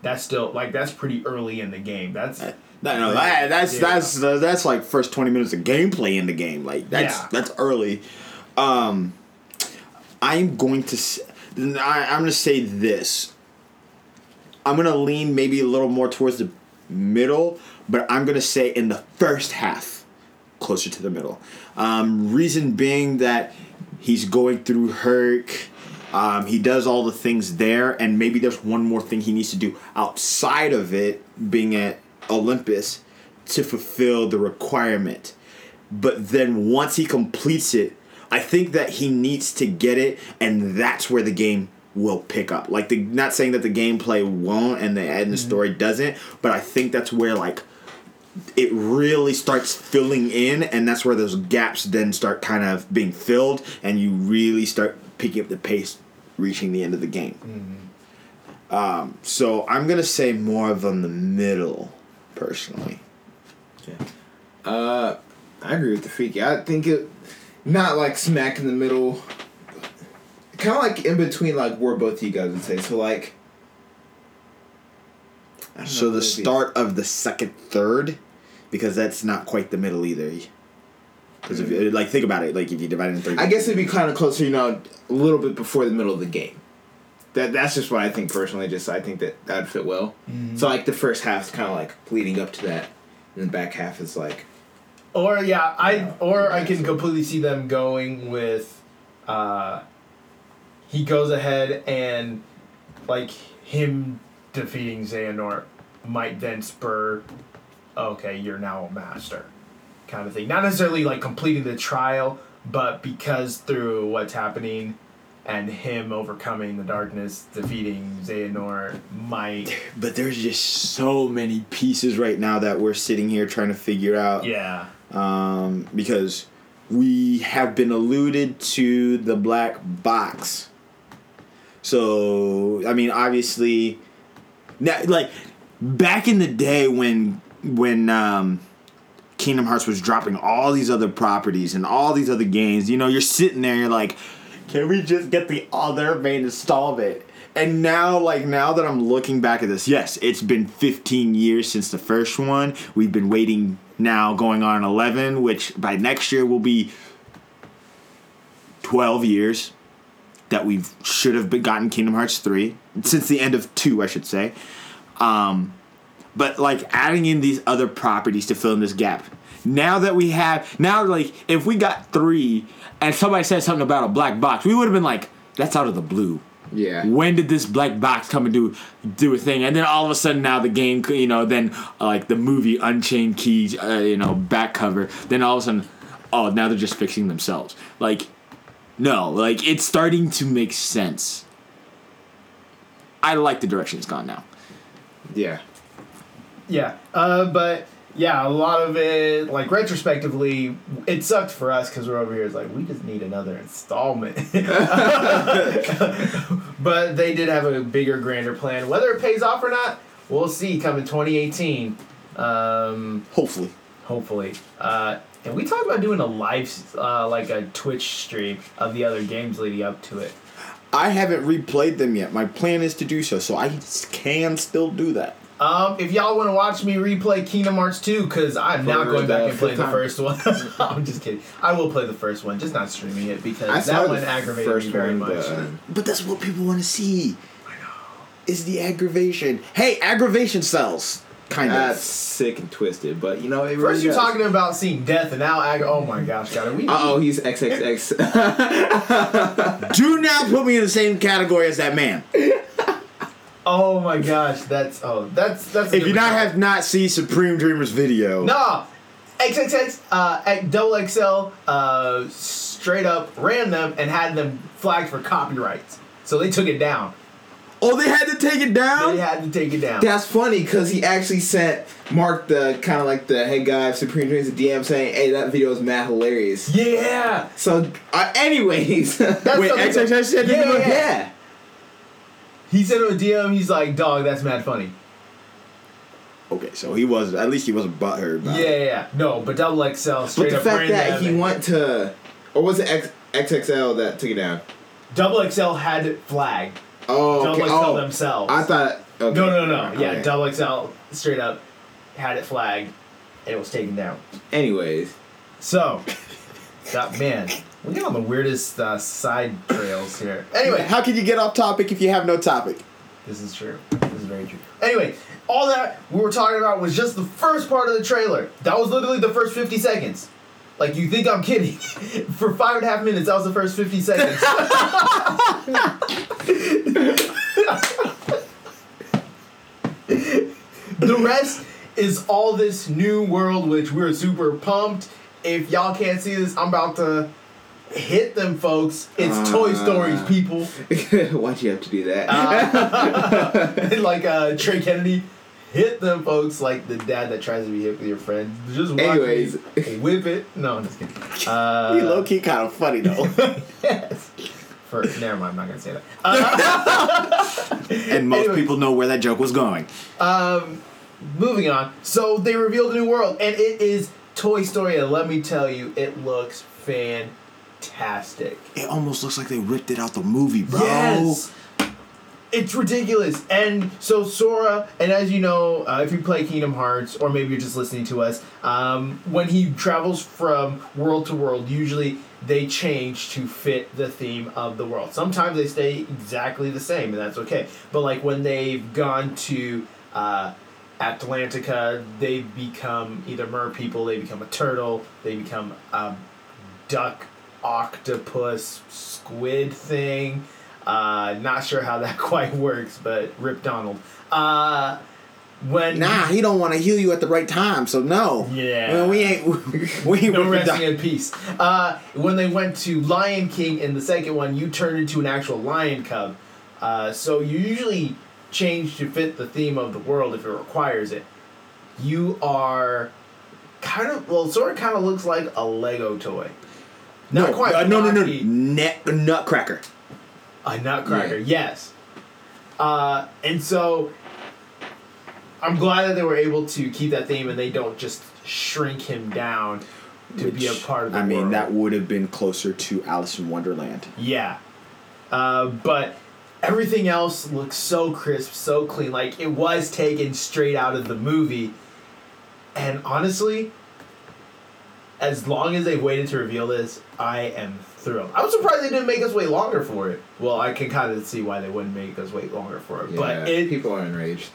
That's still, like, that's pretty early in the game. That's like first 20 minutes of gameplay in the game. Like, that's early. I'm going to say this. I'm going to lean maybe a little more towards the middle, but I'm going to say in the first half, closer to the middle. Reason being that he's going through Herc. He does all the things there, and maybe there's one more thing he needs to do outside of it, being at Olympus, to fulfill the requirement. But then once he completes it, I think that he needs to get it, and that's where the game will pick up. Like, not saying that the gameplay won't and the story doesn't, but I think that's where, like, it really starts filling in, and that's where those gaps then start kind of being filled, and you really start picking up the pace, reaching the end of the game. Mm-hmm. So I'm going to say more of on the middle, personally. Yeah. I agree with the Freaky. I think it... Not like smack in the middle. Kind of like in between, like where both of you guys would say. So like. So the start of the second third, because that's not quite the middle either. Because if like think about it, like if you divide it in three. I guess it'd be kind of closer, you know, a little bit before the middle of the game. That's just what I think personally. Just I think that'd fit well. Mm-hmm. So like the first half is kind of like leading up to that, and the back half is like. Or yeah, I can completely see them going with, he goes ahead and, like him defeating Xehanort might then spur, okay, you're now a master, kind of thing. Not necessarily like completing the trial, but because through what's happening, and him overcoming the darkness, defeating Xehanort might... But there's just so many pieces right now that we're sitting here trying to figure out. Yeah. Because we have been alluded to the black box. So, I mean, obviously, now, like, back in the day when Kingdom Hearts was dropping all these other properties and all these other games, you know, you're sitting there and you're like, can we just get the other main installment? And now, like, now that I'm looking back at this, yes, it's been 15 years since the first one. We've been waiting now going on 11, which by next year will be 12 years that we should have gotten Kingdom Hearts 3. Since the end of 2, I should say. But, like, adding in these other properties to fill in this gap. Now that we have... Now, like, if we got 3 and somebody said something about a black box, we would have been like, that's out of the blue. Yeah. When did this black box come and do a thing? And then all of a sudden now the game, you know, then like the movie Unchained Keys, you know, back cover. Then all of a sudden, oh, now they're just fixing themselves. Like, no, like it's starting to make sense. I like the direction it's gone now. Yeah. Yeah. But yeah, a lot of it, like retrospectively, it sucked for us because we're over here. It's like, we just need another installment. But they did have a bigger, grander plan. Whether it pays off or not, we'll see coming 2018. Hopefully. And we talked about doing a live, like a Twitch stream of the other games leading up to it. I haven't replayed them yet. My plan is to do so, so I can still do that. If y'all want to watch me replay Kingdom Hearts 2, because I'm not going back and playing the first one. I'm just kidding. I will play the first one, just not streaming it, because that one aggravated me very much. But that's what people want to see. I know. Is the aggravation. Hey, aggravation sells. Kind of. That's sick and twisted, but you know, it really first you're talking about seeing death, and now oh my gosh, God, are we... Uh-oh, he's XXX. Do not put me in the same category as that man. Oh my gosh, that's. If you have not seen Supreme Dreamer's video, nah, XXX, double XL, straight up ran them and had them flagged for copyrights, so they took it down. Oh, they had to take it down? They had to take it down. That's funny, because he actually sent Mark the kind of like the head guy of Supreme Dreams a DM saying, hey, that video is mad hilarious. Yeah. So, anyways. That's wait, XXX said that? Yeah. He sent him a DM, he's like, dog, that's mad funny. Okay, so he wasn't butthurt about it. Yeah. No, but Double XL straight up brand. But the fact that he went to, or was it XXL that took it down? Double XL had it flagged. Oh, Double XL themselves. I thought... Okay. No. Yeah, okay. Double XL straight up had it flagged, and it was taken down. Anyways. So, that man... We get on the weirdest side trails here. Anyway, how can you get off topic if you have no topic? This is true. This is very true. Anyway, all that we were talking about was just the first part of the trailer. That was literally the first 50 seconds. Like, you think I'm kidding. For 5.5 minutes, that was the first 50 seconds. The rest is all this new world, which we're super pumped. If y'all can't see this, I'm about to... hit them, folks. It's Toy Stories, people. Why'd you have to do that? Like Trey Kennedy. Hit them, folks. Like the dad that tries to be hip with your friend. Just anyways. Whip it. No, I'm just kidding. You low-key kind of funny, though. Yes. Never mind, I'm not going to say that. And most people know where that joke was going. Moving on. So they revealed a new world, and it is Toy Story, and let me tell you, it looks fantastic. Fantastic. It almost looks like they ripped it out the movie, bro. Yes. It's ridiculous. And so Sora, and as you know, if you play Kingdom Hearts, or maybe you're just listening to us, when he travels from world to world, usually they change to fit the theme of the world. Sometimes they stay exactly the same, and that's okay. But like when they've gone to Atlantica, they become either mermaid people, they become a turtle, they become a duck, octopus, squid thing. Not sure how that quite works, but Rip Donald. He don't want to heal you at the right time, so no. Yeah. Well, we ain't no resting in peace. When they went to Lion King in the second one, you turned into an actual lion cub. So you usually change to fit the theme of the world if it requires it. You are Sora kind of looks like a Lego toy. Not quite. No. Nutcracker. A nutcracker, yeah. Yes. And so I'm glad that they were able to keep that theme and they don't just shrink him down to be a part of the world. I mean, that would have been closer to Alice in Wonderland. Yeah. But everything else looks so crisp, so clean. Like, it was taken straight out of the movie. And honestly, as long as they've waited to reveal this, I am thrilled. I'm surprised they didn't make us wait longer for it. Well, I can kind of see why they wouldn't make us wait longer for it. Yeah, but people are enraged.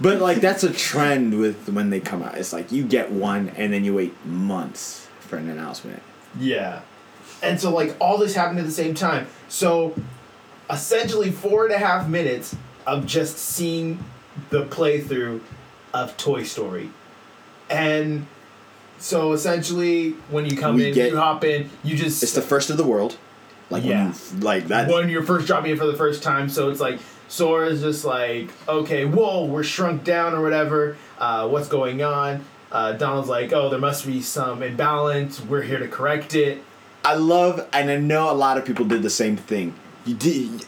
But, like, that's a trend with when they come out. It's like, you get one, and then you wait months for an announcement. Yeah. And so, like, all this happened at the same time. So, essentially 4.5 minutes of just seeing the playthrough of Toy Story. And so essentially, when you come in, you hop in, you just... It's the first of the world. Like, yeah. When you, like that. When you're first dropping in for the first time, so it's like, Sora's just like, okay, whoa, we're shrunk down or whatever. What's going on? Donald's like, oh, there must be some imbalance. We're here to correct it. I love, and I know a lot of people did the same thing.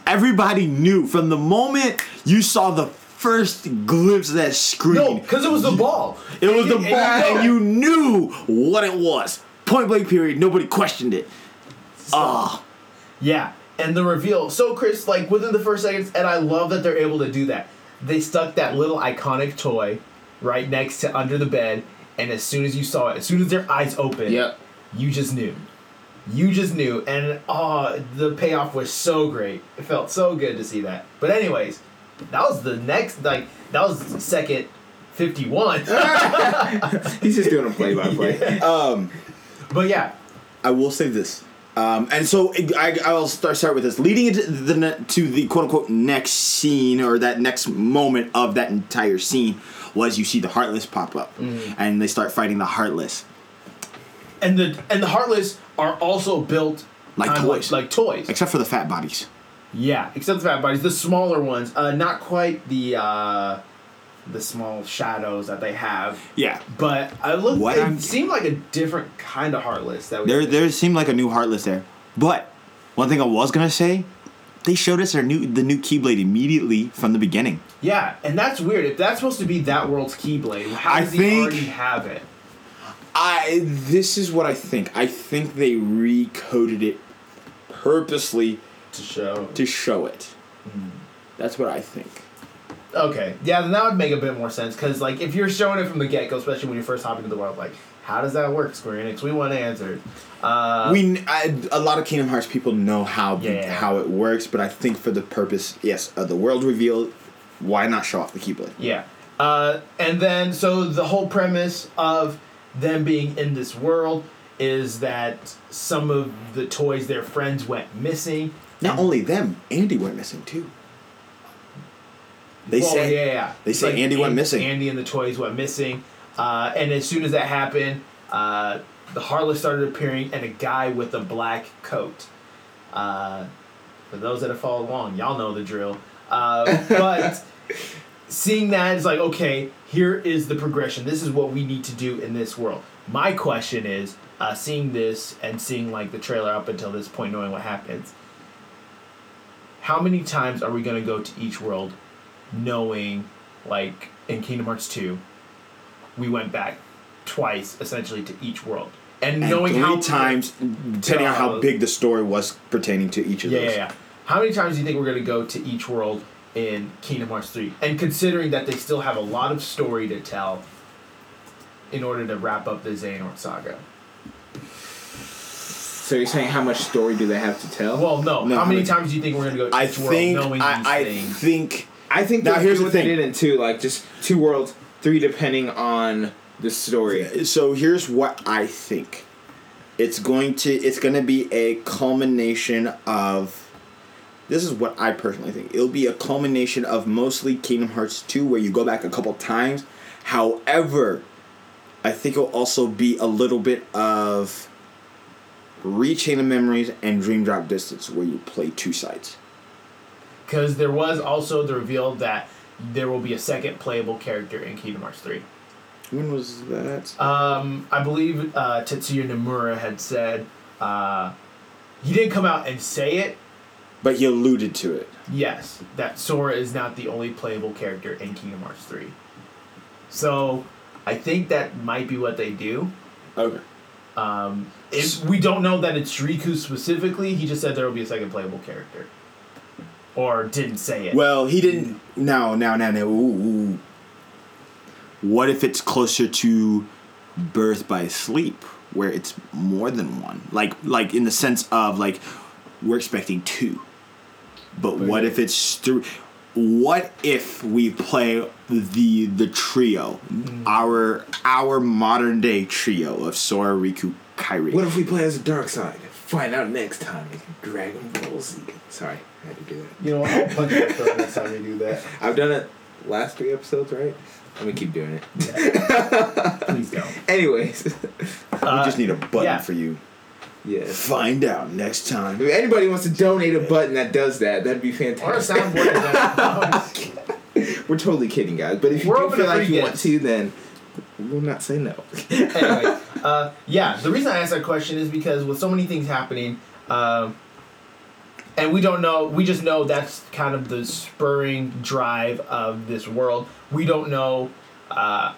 Everybody knew from the moment you saw the first glimpse of that screen. No, because it was the ball. It was the ball, and you knew what it was. Point blank period. Nobody questioned it. Yeah, and the reveal. So, Chris, like, within the first seconds, and I love that they're able to do that. They stuck that little iconic toy right next to under the bed, and as soon as you saw it, as soon as their eyes opened, yep. You just knew. You just knew, and, the payoff was so great. It felt so good to see that. But anyways... That was the next, like, that was second 51. He's just doing a play-by-play. Yeah. But yeah. I will say this. And so I'll start with this. Leading into the quote-unquote next scene, or that next moment of that entire scene, was you see the Heartless pop up. Mm-hmm. And they start fighting the Heartless. And the Heartless are also built... Like toys. Except for the fat bodies. Yeah, except the fat bodies, the smaller ones, not quite the small shadows that they have. Yeah, but it seemed like a different kind of Heartless. There seemed like a new Heartless there. But one thing I was gonna say, they showed us the new Keyblade immediately from the beginning. Yeah, and that's weird. If that's supposed to be that world's Keyblade, how does he already have it? This is what I think. I think they recoded it purposely. To show it. Mm. That's what I think. Okay. Yeah, then that would make a bit more sense. Because, like, if you're showing it from the get-go, especially when you first hop into the world, like, how does that work, Square Enix? We want answers. A lot of Kingdom Hearts people know how it works, but I think for the purpose, yes, of the world reveal, why not show off the Keyblade? Yeah. And then, so the whole premise of them being in this world is that some of the toys their friends went missing. Not only them, Andy went missing too. Andy went missing. Andy and the toys went missing, and as soon as that happened, the Heartless started appearing, and a guy with a black coat. For those that have followed along, y'all know the drill. But seeing that is like, okay, here is the progression. This is what we need to do in this world. My question is, seeing this and seeing like the trailer up until this point, knowing what happens. How many times are we going to go to each world knowing, like, in Kingdom Hearts 2, we went back twice, essentially, to each world. And knowing how... 3 times, depending on how big the story was pertaining to each of those. Yeah, yeah. How many times do you think we're going to go to each world in Kingdom Hearts 3? And considering that they still have a lot of story to tell in order to wrap up the Xehanort saga. So you're saying how much story do they have to tell? Well, no. How many times do you think we're going to go to each world knowing these things? I think now here's what they did in 2, like just 2 worlds, 3 depending on the story. So here's what I think. It's going to be a culmination of... This is what I personally think. It'll be a culmination of mostly Kingdom Hearts 2 where you go back a couple times. However, I think it'll also be a little bit of... Reaching the Memories and Dream Drop Distance, where you play 2 sides. Because there was also the reveal that there will be a second playable character in Kingdom Hearts 3. When was that? I believe Tetsuya Nomura had said He didn't come out and say it. But he alluded to it. Yes, that Sora is not the only playable character in Kingdom Hearts 3. So, I think that might be what they do. Okay. We don't know that it's Riku specifically. He just said there will be a second playable character. Or didn't say it. Well, he didn't... No. Ooh. What if it's closer to Birth by Sleep, where it's more than one? Like in the sense of, like, we're expecting two. But what if it's three? What if we play the trio, our modern day trio of Sora, Riku, Kairi? What if we play as a dark side? Find out next time. Dragon Ball Z. Sorry, I had to do that. You know what? I'll punch you for the next time you do that. I've done it last 3 episodes, right? I'm gonna keep doing it. Yeah. Please don't. Anyways, we just need a button for you. Yeah. Find out next time. If anybody wants to donate a button that does that, that'd be fantastic. Or a soundboard. We're totally kidding, guys. But if you do feel like you want to, then we'll not say no. Anyway, the reason I asked that question is because with so many things happening, and we don't know, we just know that's kind of the spurring drive of this world. We don't know to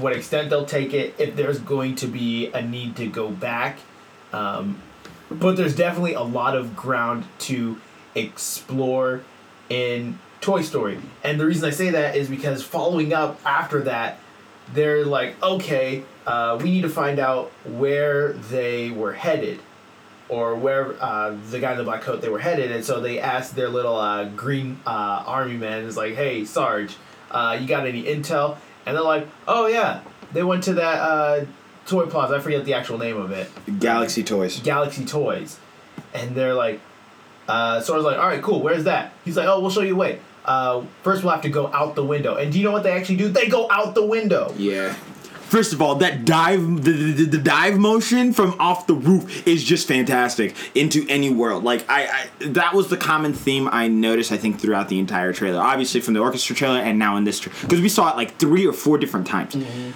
what extent they'll take it, if there's going to be a need to go back. But there's definitely a lot of ground to explore in Toy Story. And the reason I say that is because following up after that, they're like, okay, we need to find out where they were headed or where the guy in the black coat they were headed. And so they asked their little green army man, is like, hey, Sarge, you got any intel? And they're like, oh, yeah, they went to that... Toy Plaza, I forget the actual name of it. Galaxy Toys. And they're like, so I was like, all right, cool, where's that? He's like, oh, we'll show you a way. First, we'll have to go out the window. And do you know what they actually do? They go out the window. Yeah. First of all, that dive, the dive motion from off the roof is just fantastic into any world. Like, I that was the common theme I noticed, I think, throughout the entire trailer. Obviously, from the orchestra trailer and now in this trailer. Because we saw it, 3 or 4 different times. Mm-hmm.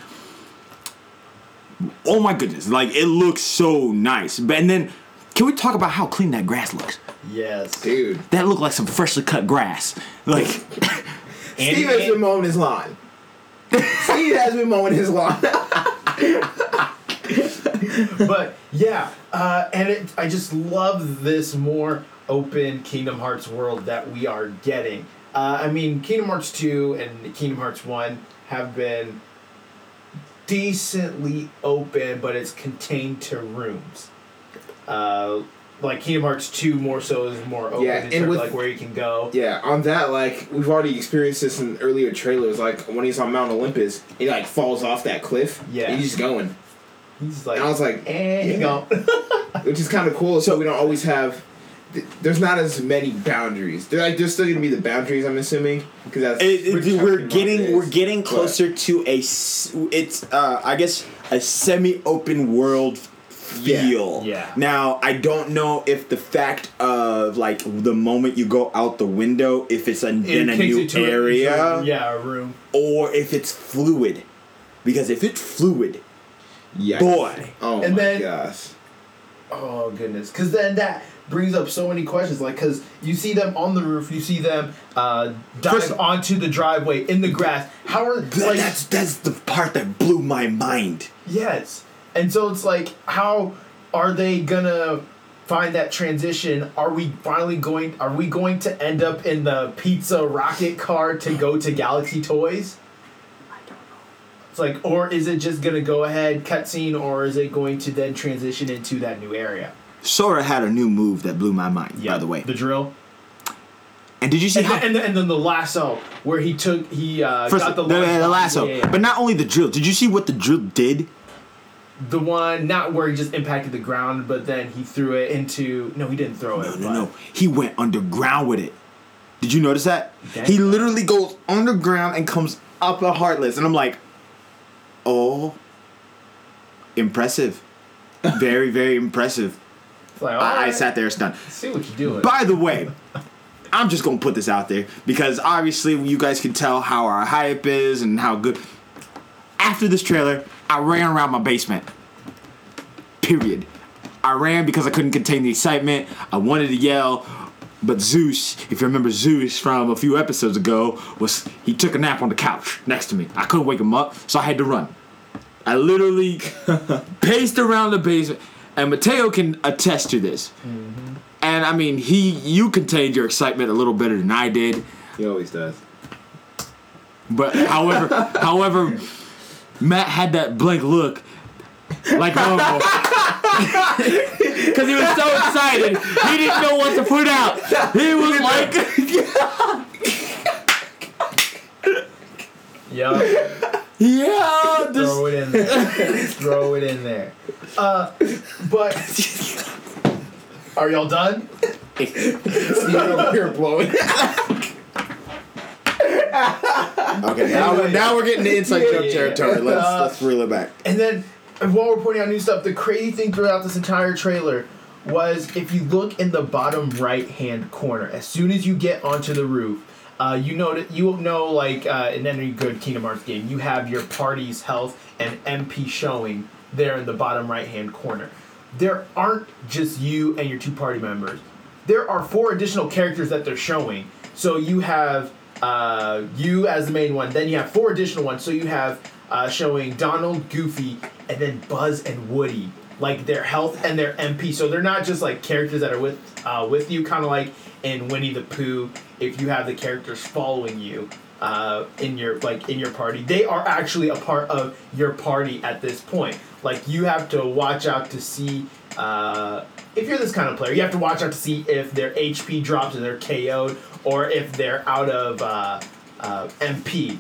Oh my goodness, it looks so nice. And then, can we talk about how clean that grass looks? Yes, dude. That looked like some freshly cut grass. Steve has been mowing his lawn. But, yeah, I just love this more open Kingdom Hearts world that we are getting. Kingdom Hearts 2 and Kingdom Hearts 1 have been... decently open, but it's contained to rooms. Kingdom Hearts 2 more so is more open in terms of where you can go. Yeah, on that, we've already experienced this in earlier trailers. When he's on Mount Olympus, he falls off that cliff. Yeah. And he's going. He's like, and I was like, and go. Which is kind of cool, so we don't always have... There's not as many boundaries. There's still gonna be the boundaries. I'm assuming because we're getting closer to a a semi-open world feel. Yeah. Now I don't know if the fact of the moment you go out the window, if it's in a new area, a room, or if it's fluid, because if it's fluid, boy, oh and my then, gosh, oh goodness, because then that. Brings up so many questions, because you see them on the roof, you see them dive onto the driveway in the grass. How are that's the part that blew my mind. Yes, and so it's how are they gonna find that transition? Are we finally going? Are we going to end up in the pizza rocket car to go to Galaxy Toys? I don't know. It's or is it just gonna go ahead cutscene, or is it going to then transition into that new area? Sora had a new move that blew my mind, by the way. The drill. And did you see then the lasso, where he got the lasso. Yeah. But not only the drill. Did you see what the drill did? The one, not where he just impacted the ground, but then he threw it into... No, he didn't throw it. No. He went underground with it. Did you notice that? Dang. He literally goes underground and comes up a Heartless. And I'm like, oh, impressive. Very, very impressive. I sat there stunned. See what you're doing. By the way, I'm just going to put this out there because obviously you guys can tell how our hype is and how good. After this trailer, I ran around my basement. Period. I ran because I couldn't contain the excitement. I wanted to yell, but Zeus, if you remember Zeus from a few episodes ago, he took a nap on the couch next to me. I couldn't wake him up, so I had to run. I literally paced around the basement, and Mateo can attest to this. Mm-hmm. And I mean, you contained your excitement a little better than I did. He always does. But however, Matt had that blank look, like normal. Because he was so excited, he didn't know what to put out. He was like, yeah, just throw it in there. Throw it in there. But are y'all done? You're blowing. Okay, now we're getting to inside joke territory. Let's reel it back. And then, while we're pointing out new stuff, the crazy thing throughout this entire trailer was, if you look in the bottom right-hand corner, as soon as you get onto the roof, you know, like in any good Kingdom Hearts game, you have your party's health and MP showing there in the bottom right-hand corner. There aren't just you and your two party members. There are four additional characters that they're showing. So you have you as the main one. Then you have four additional ones. So you have showing Donald, Goofy, and then Buzz and Woody, like their health and their MP. So they're not just like characters that are with you, kind of like in Winnie the Pooh. If you have the characters following you in your party, they are actually a part of your party at this point. Like, you have to watch out to see, if you're this kind of player, you have to watch out to see if their HP drops and they're KO'd, or if they're out of MP.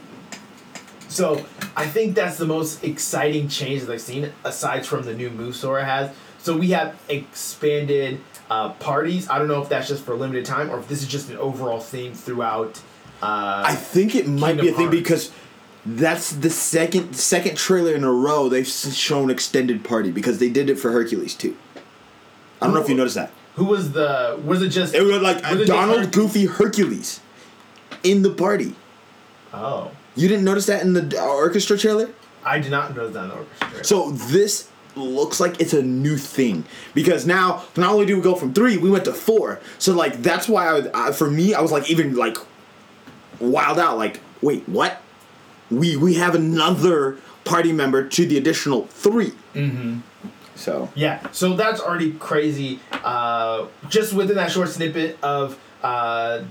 So I think that's the most exciting change that I've seen, aside from the new move Sora has. So we have expanded parties. I don't know if that's just for a limited time, or if this is just an overall theme throughout. I think it might be a thing, because that's the second trailer in a row they've shown extended party, because they did it for Hercules too. I don't know if you noticed that. Who was the? Was it just? It was like Donald, Goofy, Hercules in the party. Oh. You didn't notice that in the orchestra trailer? I did not notice that in the orchestra trailer. So this looks like it's a new thing, because now not only do we go from 3, we went to 4. So like, that's why I was like, even like wild out, like, wait, what? We have another party member to the additional 3. Mm-hmm. So. Yeah, so that's already crazy. Just within that short snippet of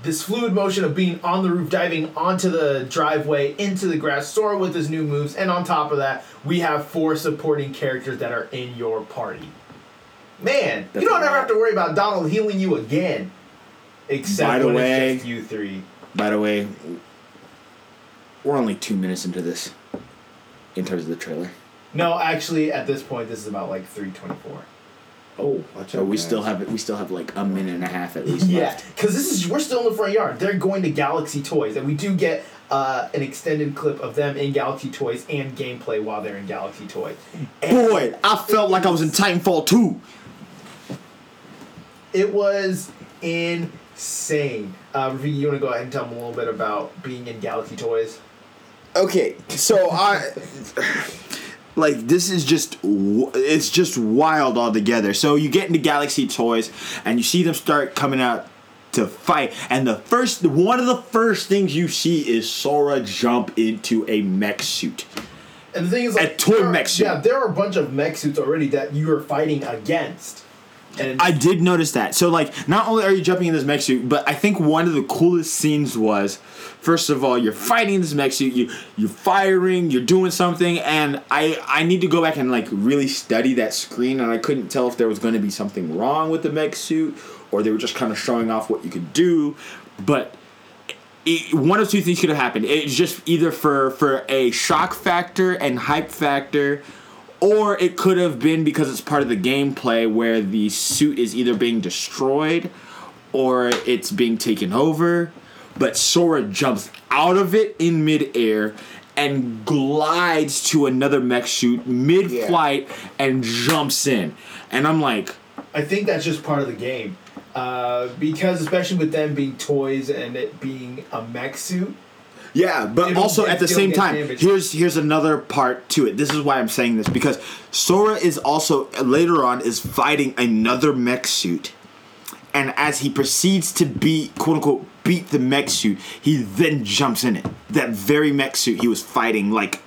this fluid motion of being on the roof, diving onto the driveway, into the grass, Sora with his new moves, and on top of that, we have 4 supporting characters that are in your party. Man, that's, you don't ever have to worry about Donald healing you again. Except when it's just you 3. By the way, we're only 2 minutes into this, in terms of the trailer. No, actually, at this point, this is about like 3:24. Oh, watch out! We still have like a minute and a half at least. Yeah, because we're still in the front yard. They're going to Galaxy Toys, and we do get an extended clip of them in Galaxy Toys and gameplay while they're in Galaxy Toys. And boy, I felt like I was in Titanfall 2. It was insane. Rafiki, you want to go ahead and tell them a little bit about being in Galaxy Toys? Okay, so I. Like, this is just, it's just wild altogether. So you get into Galaxy Toys, and you see them start coming out to fight. And one of the first things you see is Sora jump into a mech suit. And the thing is, like, a toy mech suit. Yeah, there are a bunch of mech suits already that you are fighting against. And I did notice that. So, like, not only are you jumping in this mech suit, but I think one of the coolest scenes was, first of all, you're fighting this mech suit, you're firing, you're doing something, and I need to go back and, like, really study that screen, and I couldn't tell if there was going to be something wrong with the mech suit, or they were just kind of showing off what you could do, but one of two things could have happened. It's just either for a shock factor and hype factor, or it could have been because it's part of the gameplay where the suit is either being destroyed or it's being taken over. But Sora jumps out of it in midair and glides to another mech suit mid-flight and jumps in. And I'm like, I think that's just part of the game. Because especially with them being toys and it being a mech suit, Yeah, but also at the same time, here's another part to it. This is why I'm saying this, because Sora is also, later on, is fighting another mech suit. And as he proceeds to beat, quote-unquote, beat the mech suit, he then jumps in it. That very mech suit he was fighting, like,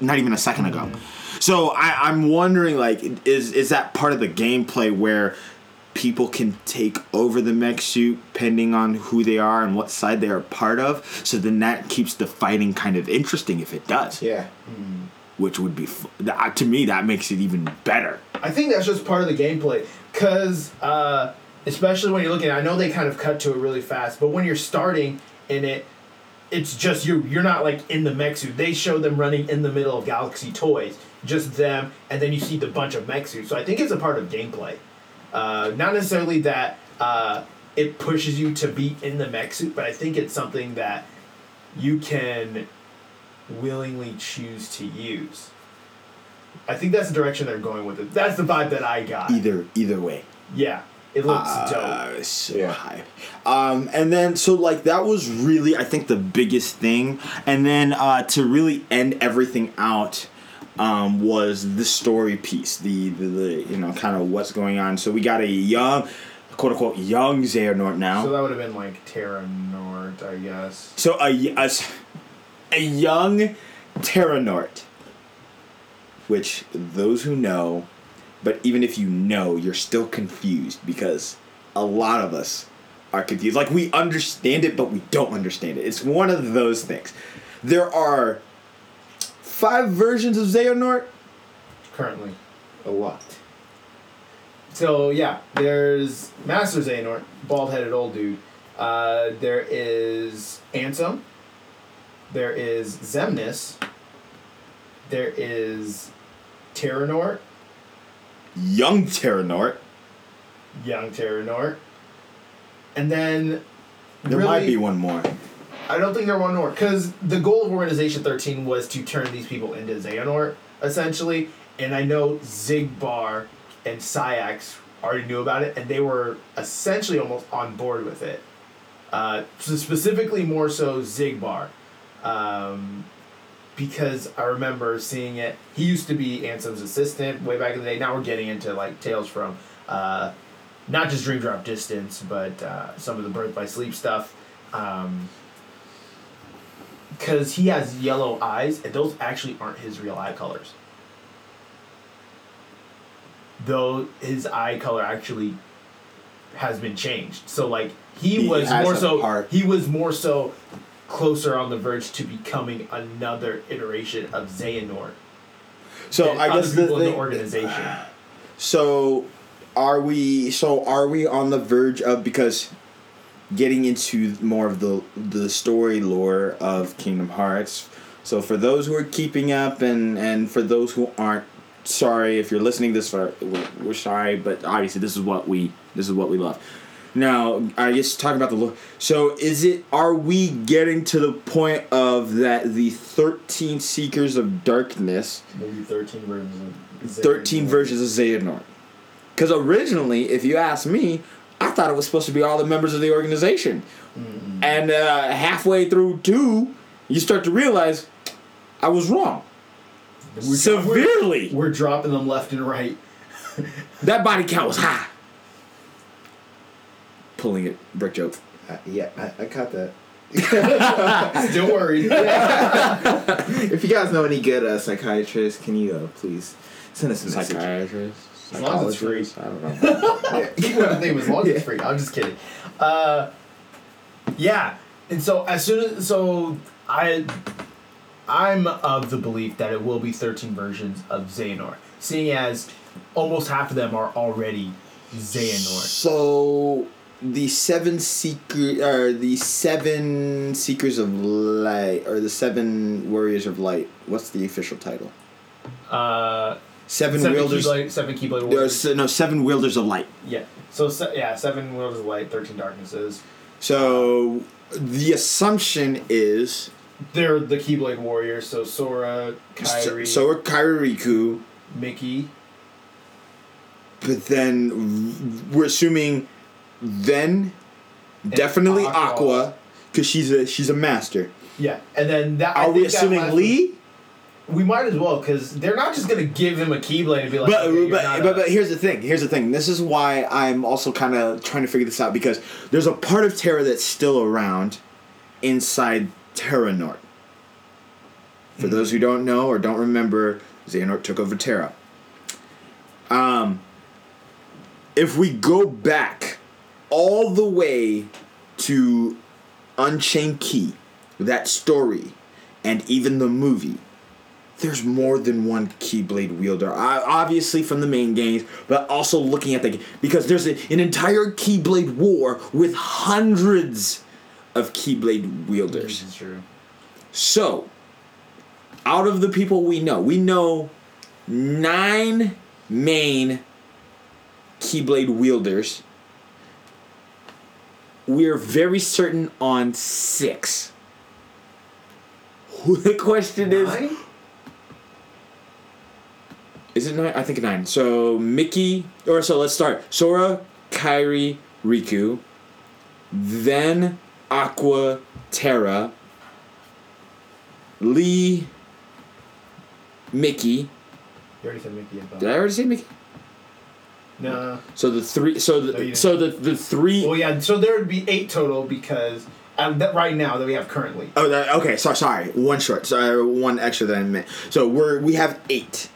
not even a second ago. Mm-hmm. So I'm wondering, like, is that part of the gameplay where people can take over the mech suit depending on who they are and what side they are part of? So then that keeps the fighting kind of interesting if it does. Yeah. Mm-hmm. Which would be... to me, that makes it even better. I think that's just part of the gameplay. Because... especially when you're looking at it, I know they kind of cut to it really fast, but when you're starting in it, it's just you're not like in the mech suit. They show them running in the middle of Galaxy Toys, just them, and then you see the bunch of mech suits. So I think it's a part of gameplay. Not necessarily that it pushes you to be in the mech suit, but I think it's something that you can willingly choose to use. I think that's the direction they're going with it. That's the vibe that I got. Either way. Yeah. It looks dope. So yeah. Hype. And then, so, like, that was really, I think, the biggest thing. And then to really end everything out was the story piece, the you know, kind of what's going on. So we got a young, quote-unquote, young Xehanort now. So that would have been, like, Terranort, I guess. So a young Terranort, which those who know... But even if you know, you're still confused because a lot of us are confused. Like, we understand it, but we don't understand it. It's one of those things. There are 5 versions of Xehanort? Currently. A lot. So, yeah, there's Master Xehanort, bald-headed old dude. There is Ansem. There is Xemnas. There is Terranort. Young Terranort. And then... There really, might be one more. I don't think there are one more. Because the goal of Organization 13 was to turn these people into Xehanort, essentially. And I know Zigbar and Syax already knew about it. And they were essentially almost on board with it. So specifically more so Zigbar. Because I remember seeing it. He used to be Ansem's assistant way back in the day. Now we're getting into, like, tales from not just Dream Drop Distance, but some of the Birth by Sleep stuff. Because he has yellow eyes, and those actually aren't his real eye colors. Though his eye color actually has been changed. So, like, he was more so closer on the verge to becoming another iteration of Xehanort. So I guess the organization. So are we on the verge of, because getting into more of the story lore of Kingdom Hearts. So for those who are keeping up and for those who aren't, sorry if you're listening this far, we're sorry, but obviously this is what we love. Now, I guess talking about the lore. So, are we getting to the point of that the 13 Seekers of Darkness... Maybe 13 versions of Xehanort. 13 versions of Xehanort. Because originally, if you ask me, I thought it was supposed to be all the members of the organization. Mm-hmm. And halfway through 2, you start to realize, I was wrong. Severely. We're dropping them left and right. That body count was high. Pulling it, brick joke. Yeah, I caught that. Still worried. If you guys know any good psychiatrists, can you please send us a message? Psychiatrists? As long as it's free. I don't know. As long as it's free. I'm just kidding. Yeah, and so as soon as... So I'm of the belief that it will be 13 versions of Xehanort, seeing as almost half of them are already Xehanort. So... The seven Seekers of Light, or the 7 Warriors of Light. What's the official title? Seven Wielders. Seven Keyblade Warriors. No, 7 Wielders of Light. Yeah. So 7 Wielders of Light, 13 Darknesses. So the assumption is they're the Keyblade Warriors. So Sora, Kairi. Sora, Kairi, Riku, Mickey. But then we're assuming. Then, and definitely Aqua, because she's a master. Yeah, and then that. Are we assuming Lea? We might as well, because they're not just going to give him a Keyblade and be like... But here's the thing. This is why I'm also kind of trying to figure this out, because there's a part of Terra that's still around inside Terranort. For those who don't know or don't remember, Xehanort took over Terra. If we go back all the way to Unchained Key, that story, and even the movie... There's more than one Keyblade wielder, obviously from the main games, but also looking at the... Because there's an entire Keyblade war with hundreds of Keyblade wielders. That's true. So, out of the people we know 9 main Keyblade wielders. We're very certain on 6. The question is... Is it 9? I think 9. So, let's start. Sora, Kairi, Riku, then Aqua, Terra, Lea, Mickey. You already said Mickey. Did I already say Mickey? No. So the 3 so the 3 Well, yeah, so there would be 8 total because right now that we have currently. Oh, okay. Sorry. One short. Sorry, one extra that I meant. So we have 8.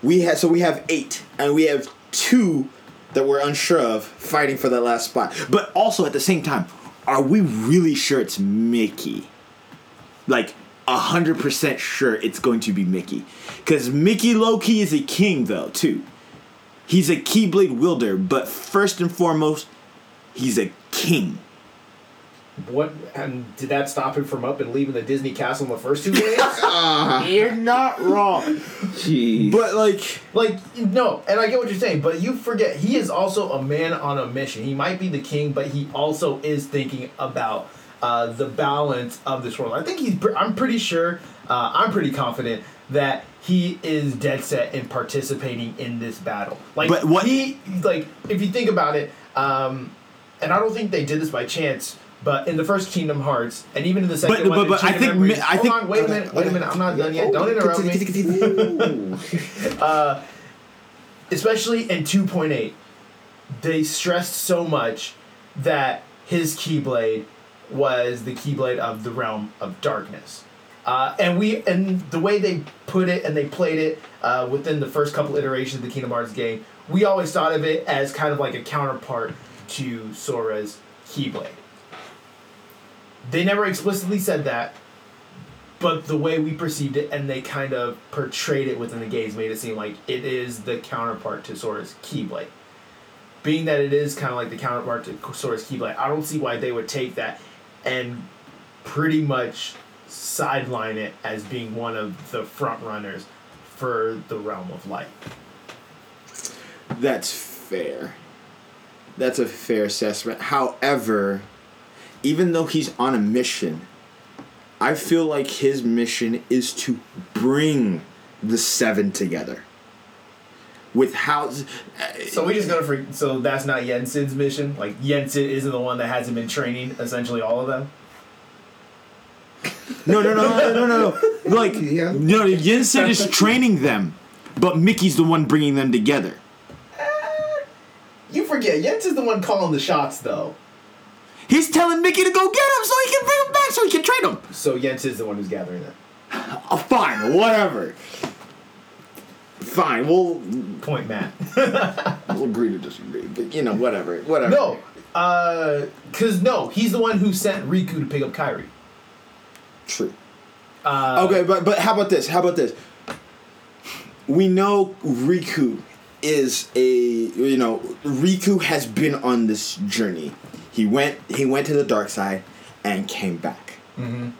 We have 8, and we have 2 that we're unsure of fighting for that last spot. But also at the same time, are we really sure it's Mickey? Like 100% sure it's going to be Mickey, because Mickey low-key is a king though too. He's a Keyblade wielder, but first and foremost, he's a king. What, and did that stop him from up and leaving the Disney castle in the first 2 days? You're not wrong. Jeez. But no, and I get what you're saying, but you forget he is also a man on a mission. He might be the king, but he also is thinking about the balance of this world. I think I'm pretty confident that he is dead set in participating in this battle. If you think about it, and I don't think they did this by chance. But in the first Kingdom Hearts, and even in the second one, wait a minute, I'm not done yet. Don't interrupt me. Especially in 2.8, they stressed so much that his Keyblade was the Keyblade of the Realm of Darkness, and the way they put it and they played it within the first couple iterations of the Kingdom Hearts game, we always thought of it as kind of like a counterpart to Sora's Keyblade. They never explicitly said that, but the way we perceived it and they kind of portrayed it within the games made it seem like it is the counterpart to Sora's Keyblade. Being that it is kind of like the counterpart to Sora's Keyblade, I don't see why they would take that and pretty much sideline it as being one of the front runners for the Realm of Light. That's fair. That's a fair assessment. However... Even though he's on a mission, I feel like his mission is to bring the 7 together. So that's not Jensen's mission? Like, Jensen isn't the one that hasn't been training essentially all of them? No. Jensen is training them, but Mickey's the one bringing them together. You forget, Jensen's the one calling the shots, though. He's telling Mickey to go get him so he can bring him back so he can train him. So Jens is the one who's gathering them. Fine, whatever. Fine, we'll... Point Matt. We'll agree to disagree, but, whatever. No, he's the one who sent Riku to pick up Kairi. True. Okay, but how about this? We know Riku is a... Riku has been on this journey. He went to the dark side and came back. Mm-hmm.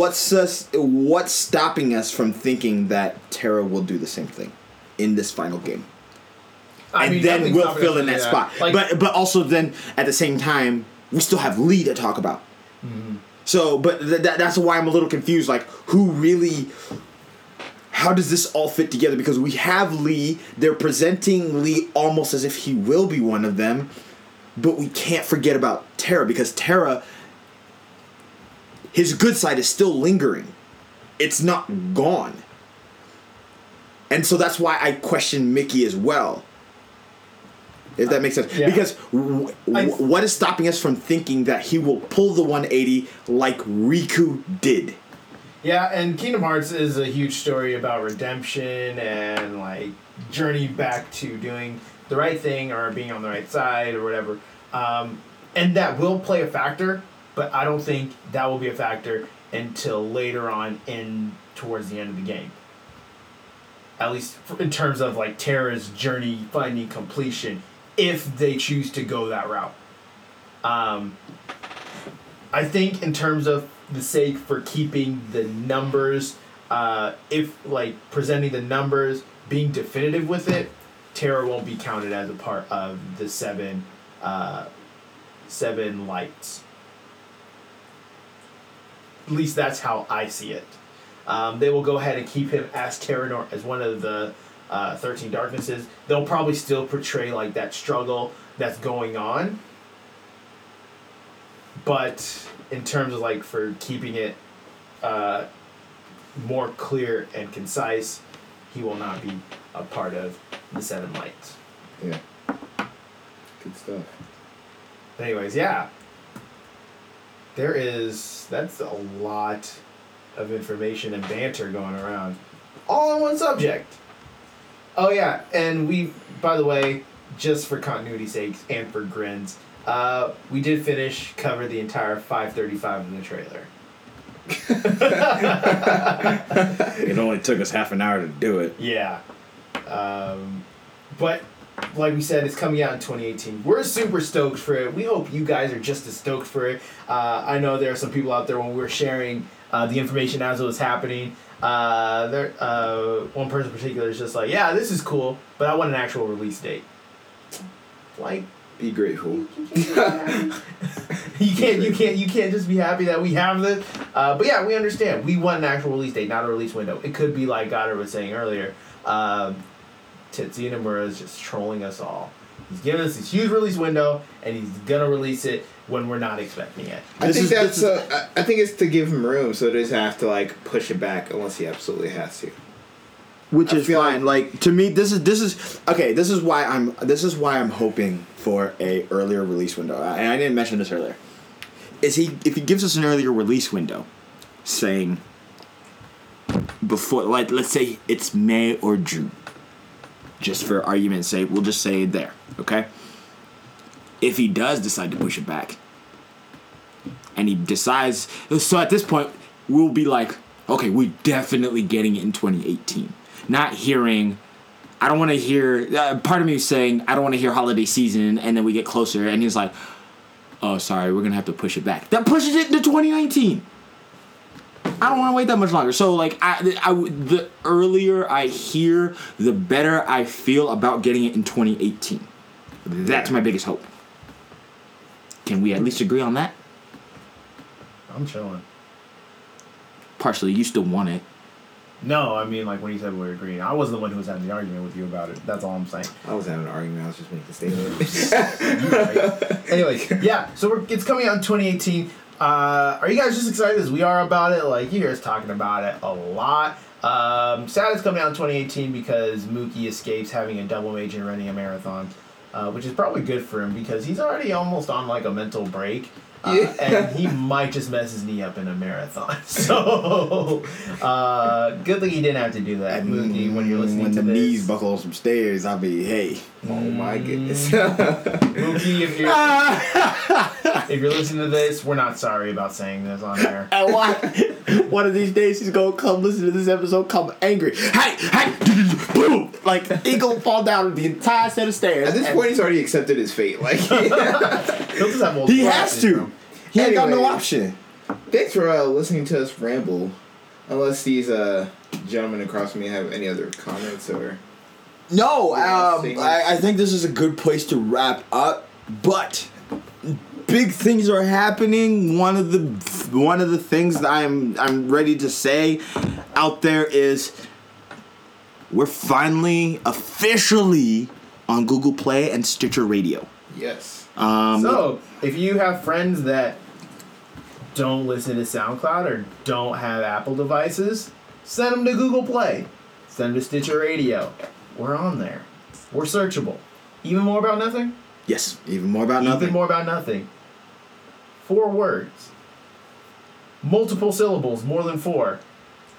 What's stopping us from thinking that Terra will do the same thing in this final game? Then we'll fill in that spot. But also then, at the same time, we still have Lea to talk about. Mm-hmm. So, but that's why I'm a little confused. Like, who really... How does this all fit together? Because we have Lea. They're presenting Lea almost as if he will be one of them. But we can't forget about Terra because Terra his good side is still lingering. It's not gone. And so that's why I question Mickey as well. If that makes sense. Yeah. Because what is stopping us from thinking that he will pull the 180 like Riku did? Yeah, and Kingdom Hearts is a huge story about redemption and, like, journey back to doing the right thing or being on the right side or whatever. And that will play a factor, but I don't think that will be a factor until later on in towards the end of the game. At least in terms of, like, Terra's journey finding completion, if they choose to go that route. I think in terms of the sake for keeping the numbers, if, like, presenting the numbers, being definitive with it, Terra won't be counted as a part of the seven lights. At least that's how I see it. They will go ahead and keep him as Terranort, as one of the 13 Darknesses. They'll probably still portray, like, that struggle that's going on. But in terms of, like, for keeping it more clear and concise, he will not be a part of the Seven Lights. Yeah. Good stuff. Anyways, yeah. That's a lot of information and banter going around. All on one subject. Oh, yeah. And we, by the way, just for continuity's sake and for grins, we did cover the entire 5:35 in the trailer. It only took us half an hour to do it. Yeah. But, like we said, it's coming out in 2018. We're super stoked for it. We hope you guys are just as stoked for it. I know there are some people out there when we were sharing the information as it was happening. One person in particular is just like, yeah, this is cool, but I want an actual release date. Like, be grateful. You can't just be happy that we have this. But yeah, we understand. We want an actual release date, not a release window. It could be like Goddard was saying earlier. Tetsuya Nomura is just trolling us all. He's giving us this huge release window, and he's gonna release it when we're not expecting it. I think it's to give him room, so it doesn't have to, like, push it back unless he absolutely has to. Which is fine. Like, to me, this is okay. This is why I'm hoping for a earlier release window. And I didn't mention this earlier. If he gives us an earlier release window, saying before, like, let's say it's May or June, just for argument's sake, we'll just say it there, okay? If he does decide to push it back, and he decides, so at this point, we'll be like, okay, we're definitely getting it in 2018. Not hearing, I don't want to hear, part of me is saying, I don't want to hear holiday season, and then we get closer, and he's like, oh, sorry, we're going to have to push it back. That pushes it to 2019. I don't want to wait that much longer. So, like, the earlier I hear, the better I feel about getting it in 2018. That's my biggest hope. Can we at least agree on that? I'm chilling. Partially, you still want it. No, I mean, like, when you said we were agreeing, I wasn't the one who was having the argument with you about it. That's all I'm saying. I was having an argument. I was just making a statement. Right. Anyway, yeah. So it's coming out in 2018. Are you guys just excited as we are about it? Like, you hear us talking about it a lot. Sad it's coming out in 2018 because Mookie escapes having a double major and running a marathon, which is probably good for him because he's already almost on, like, a mental break. And he might just mess his knee up in a marathon. So, good thing he didn't have to do that, Mookie, when you're listening to this. When the knees buckle on some stairs, I'll be, hey, oh my goodness. Mookie, if you're listening to this, we're not sorry about saying this on air. And one of these days, he's going to come listen to this episode, come angry. Hey, boom! Like, he going to fall down the entire set of stairs. At this point, he's already accepted his fate. Like, he has to. He ain't got no option. Thanks for listening to us ramble. Unless these gentlemen across from me have any other comments or... No, I think this is a good place to wrap up. But big things are happening. One of the things that I'm ready to say out there is we're finally officially on Google Play and Stitcher Radio. Yes. So, if you have friends that don't listen to SoundCloud or don't have Apple devices, send them to Google Play. Send them to Stitcher Radio. We're on there. We're searchable. Even More About Nothing? Yes, Even More About Nothing. Even More About Nothing. 4 words. Multiple syllables, more than 4.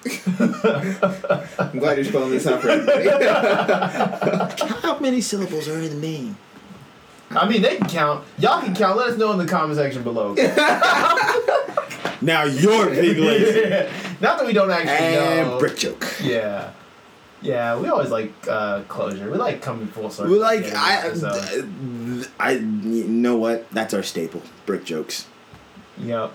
I'm glad you're spelling this out for everybody. How many syllables are in the name? I mean, they can count. Y'all can count. Let us know in the comment section below. Now you're big lazy. Yeah. Not that we don't actually know. And brick joke. Yeah. Yeah, we always like closure. We like coming full circle. We like, I you know what? That's our staple. Brick jokes. Yep.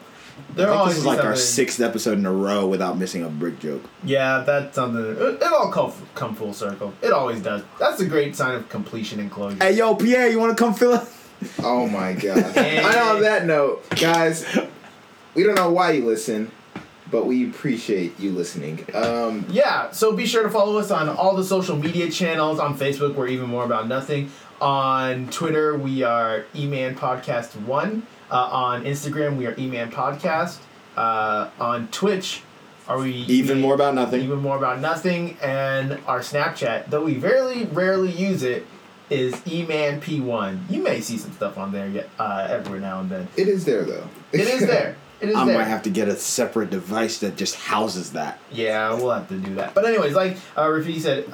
This is like our 6th episode in a row without missing a brick joke. Yeah, that's something. It all come full circle. It always does. That's a great sign of completion and closure. Hey, yo, Pierre, you want to come fill up? Oh, my God. And on that note, guys, we don't know why you listen, but we appreciate you listening. Yeah, so be sure to follow us on all the social media channels. On Facebook, we're Even More About Nothing. On Twitter, we are emanpodcast1. On Instagram, we are Eman Podcast. On Twitch, are we Even More About Nothing? Even More About Nothing. And our Snapchat, though we very rarely use it, is EmanP1. You may see some stuff on there every now and then. It is there, though. It is there. It is I there. Might have to get a separate device that just houses that. Yeah, we'll have to do that. But anyways, like Rafiki said,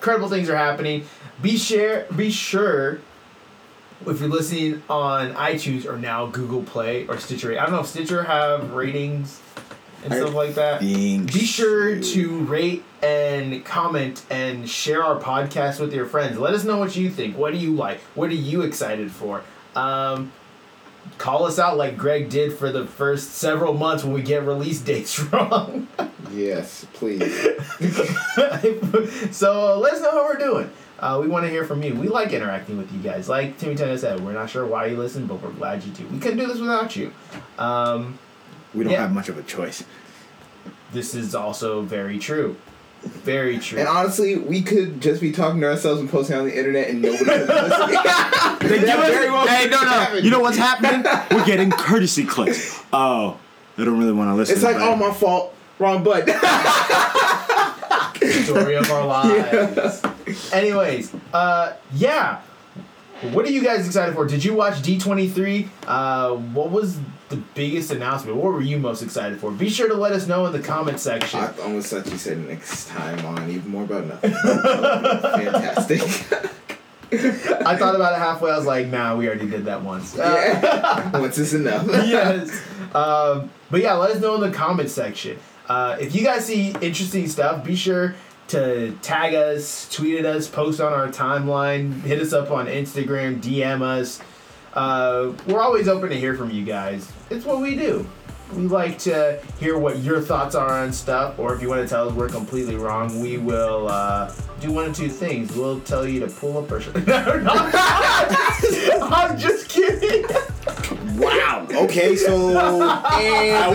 incredible things are happening. Be sure... If you're listening on iTunes or now Google Play or Stitcher, I don't know if Stitcher have ratings and stuff like that. Be sure to rate and comment and share our podcast with your friends. Let us know what you think. What do you like? What are you excited for? Call us out like Greg did for the first several months when we get release dates wrong. Yes, please. So let us know how we're doing. We want to hear from you. We like interacting with you guys. Like Timmy Tunga said, we're not sure why you listen, but we're glad you do. We couldn't do this without you. We don't have much of a choice. This is also very true. Very true. And honestly, we could just be talking to ourselves and posting on the internet and nobody would listen. Hey, no. You know what's happening? We're getting courtesy clicks. Oh, they don't really want to listen. It's like, oh, my fault. Wrong button. Story of our lives. Yeah. Anyways, what are you guys excited for? Did you watch D23? What was the biggest announcement? What were you most excited for? Be sure to let us know in the comment section. I almost thought you said next time on Even More About Nothing. Fantastic. I thought about it halfway. I was like, nah, we already did that once. Once is enough. Yes. But yeah, let us know in the comment section. If you guys see interesting stuff, be sure to tag us, tweet at us, post on our timeline, hit us up on Instagram, DM us. We're always open to hear from you guys. It's what we do. We like to hear what your thoughts are on stuff, or if you want to tell us we're completely wrong, we will do one of two things. We'll tell you to pull up or I'm just kidding. Wow. Okay, so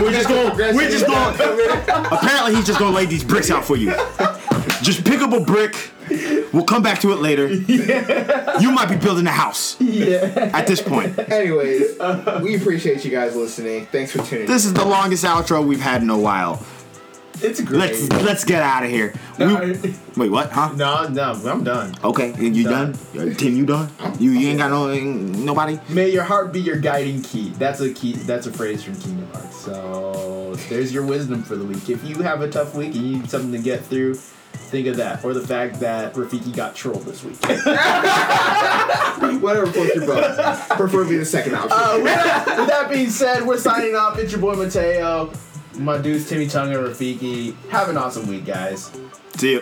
we're just going. Apparently, he's just going to lay these bricks out for you. Just pick up a brick. We'll come back to it later. Yeah. You might be building a house. Yeah. At this point. Anyways, we appreciate you guys listening. Thanks for tuning in. This is the longest outro we've had in a while. It's great. Let's get out of here. Wait, what? Huh? No, I'm done. Okay, you done? Tim, you done? You ain't got nobody? May your heart be your guiding key. That's a phrase from Kingdom Hearts. So there's your wisdom for the week. If you have a tough week and you need something to get through, think of that. Or the fact that Rafiki got trolled this week. Whatever floats your boat. Preferably the second option. With that being said, we're signing off. It's your boy Mateo. My dudes, Timmy Tunga and Rafiki. Have an awesome week, guys. See ya.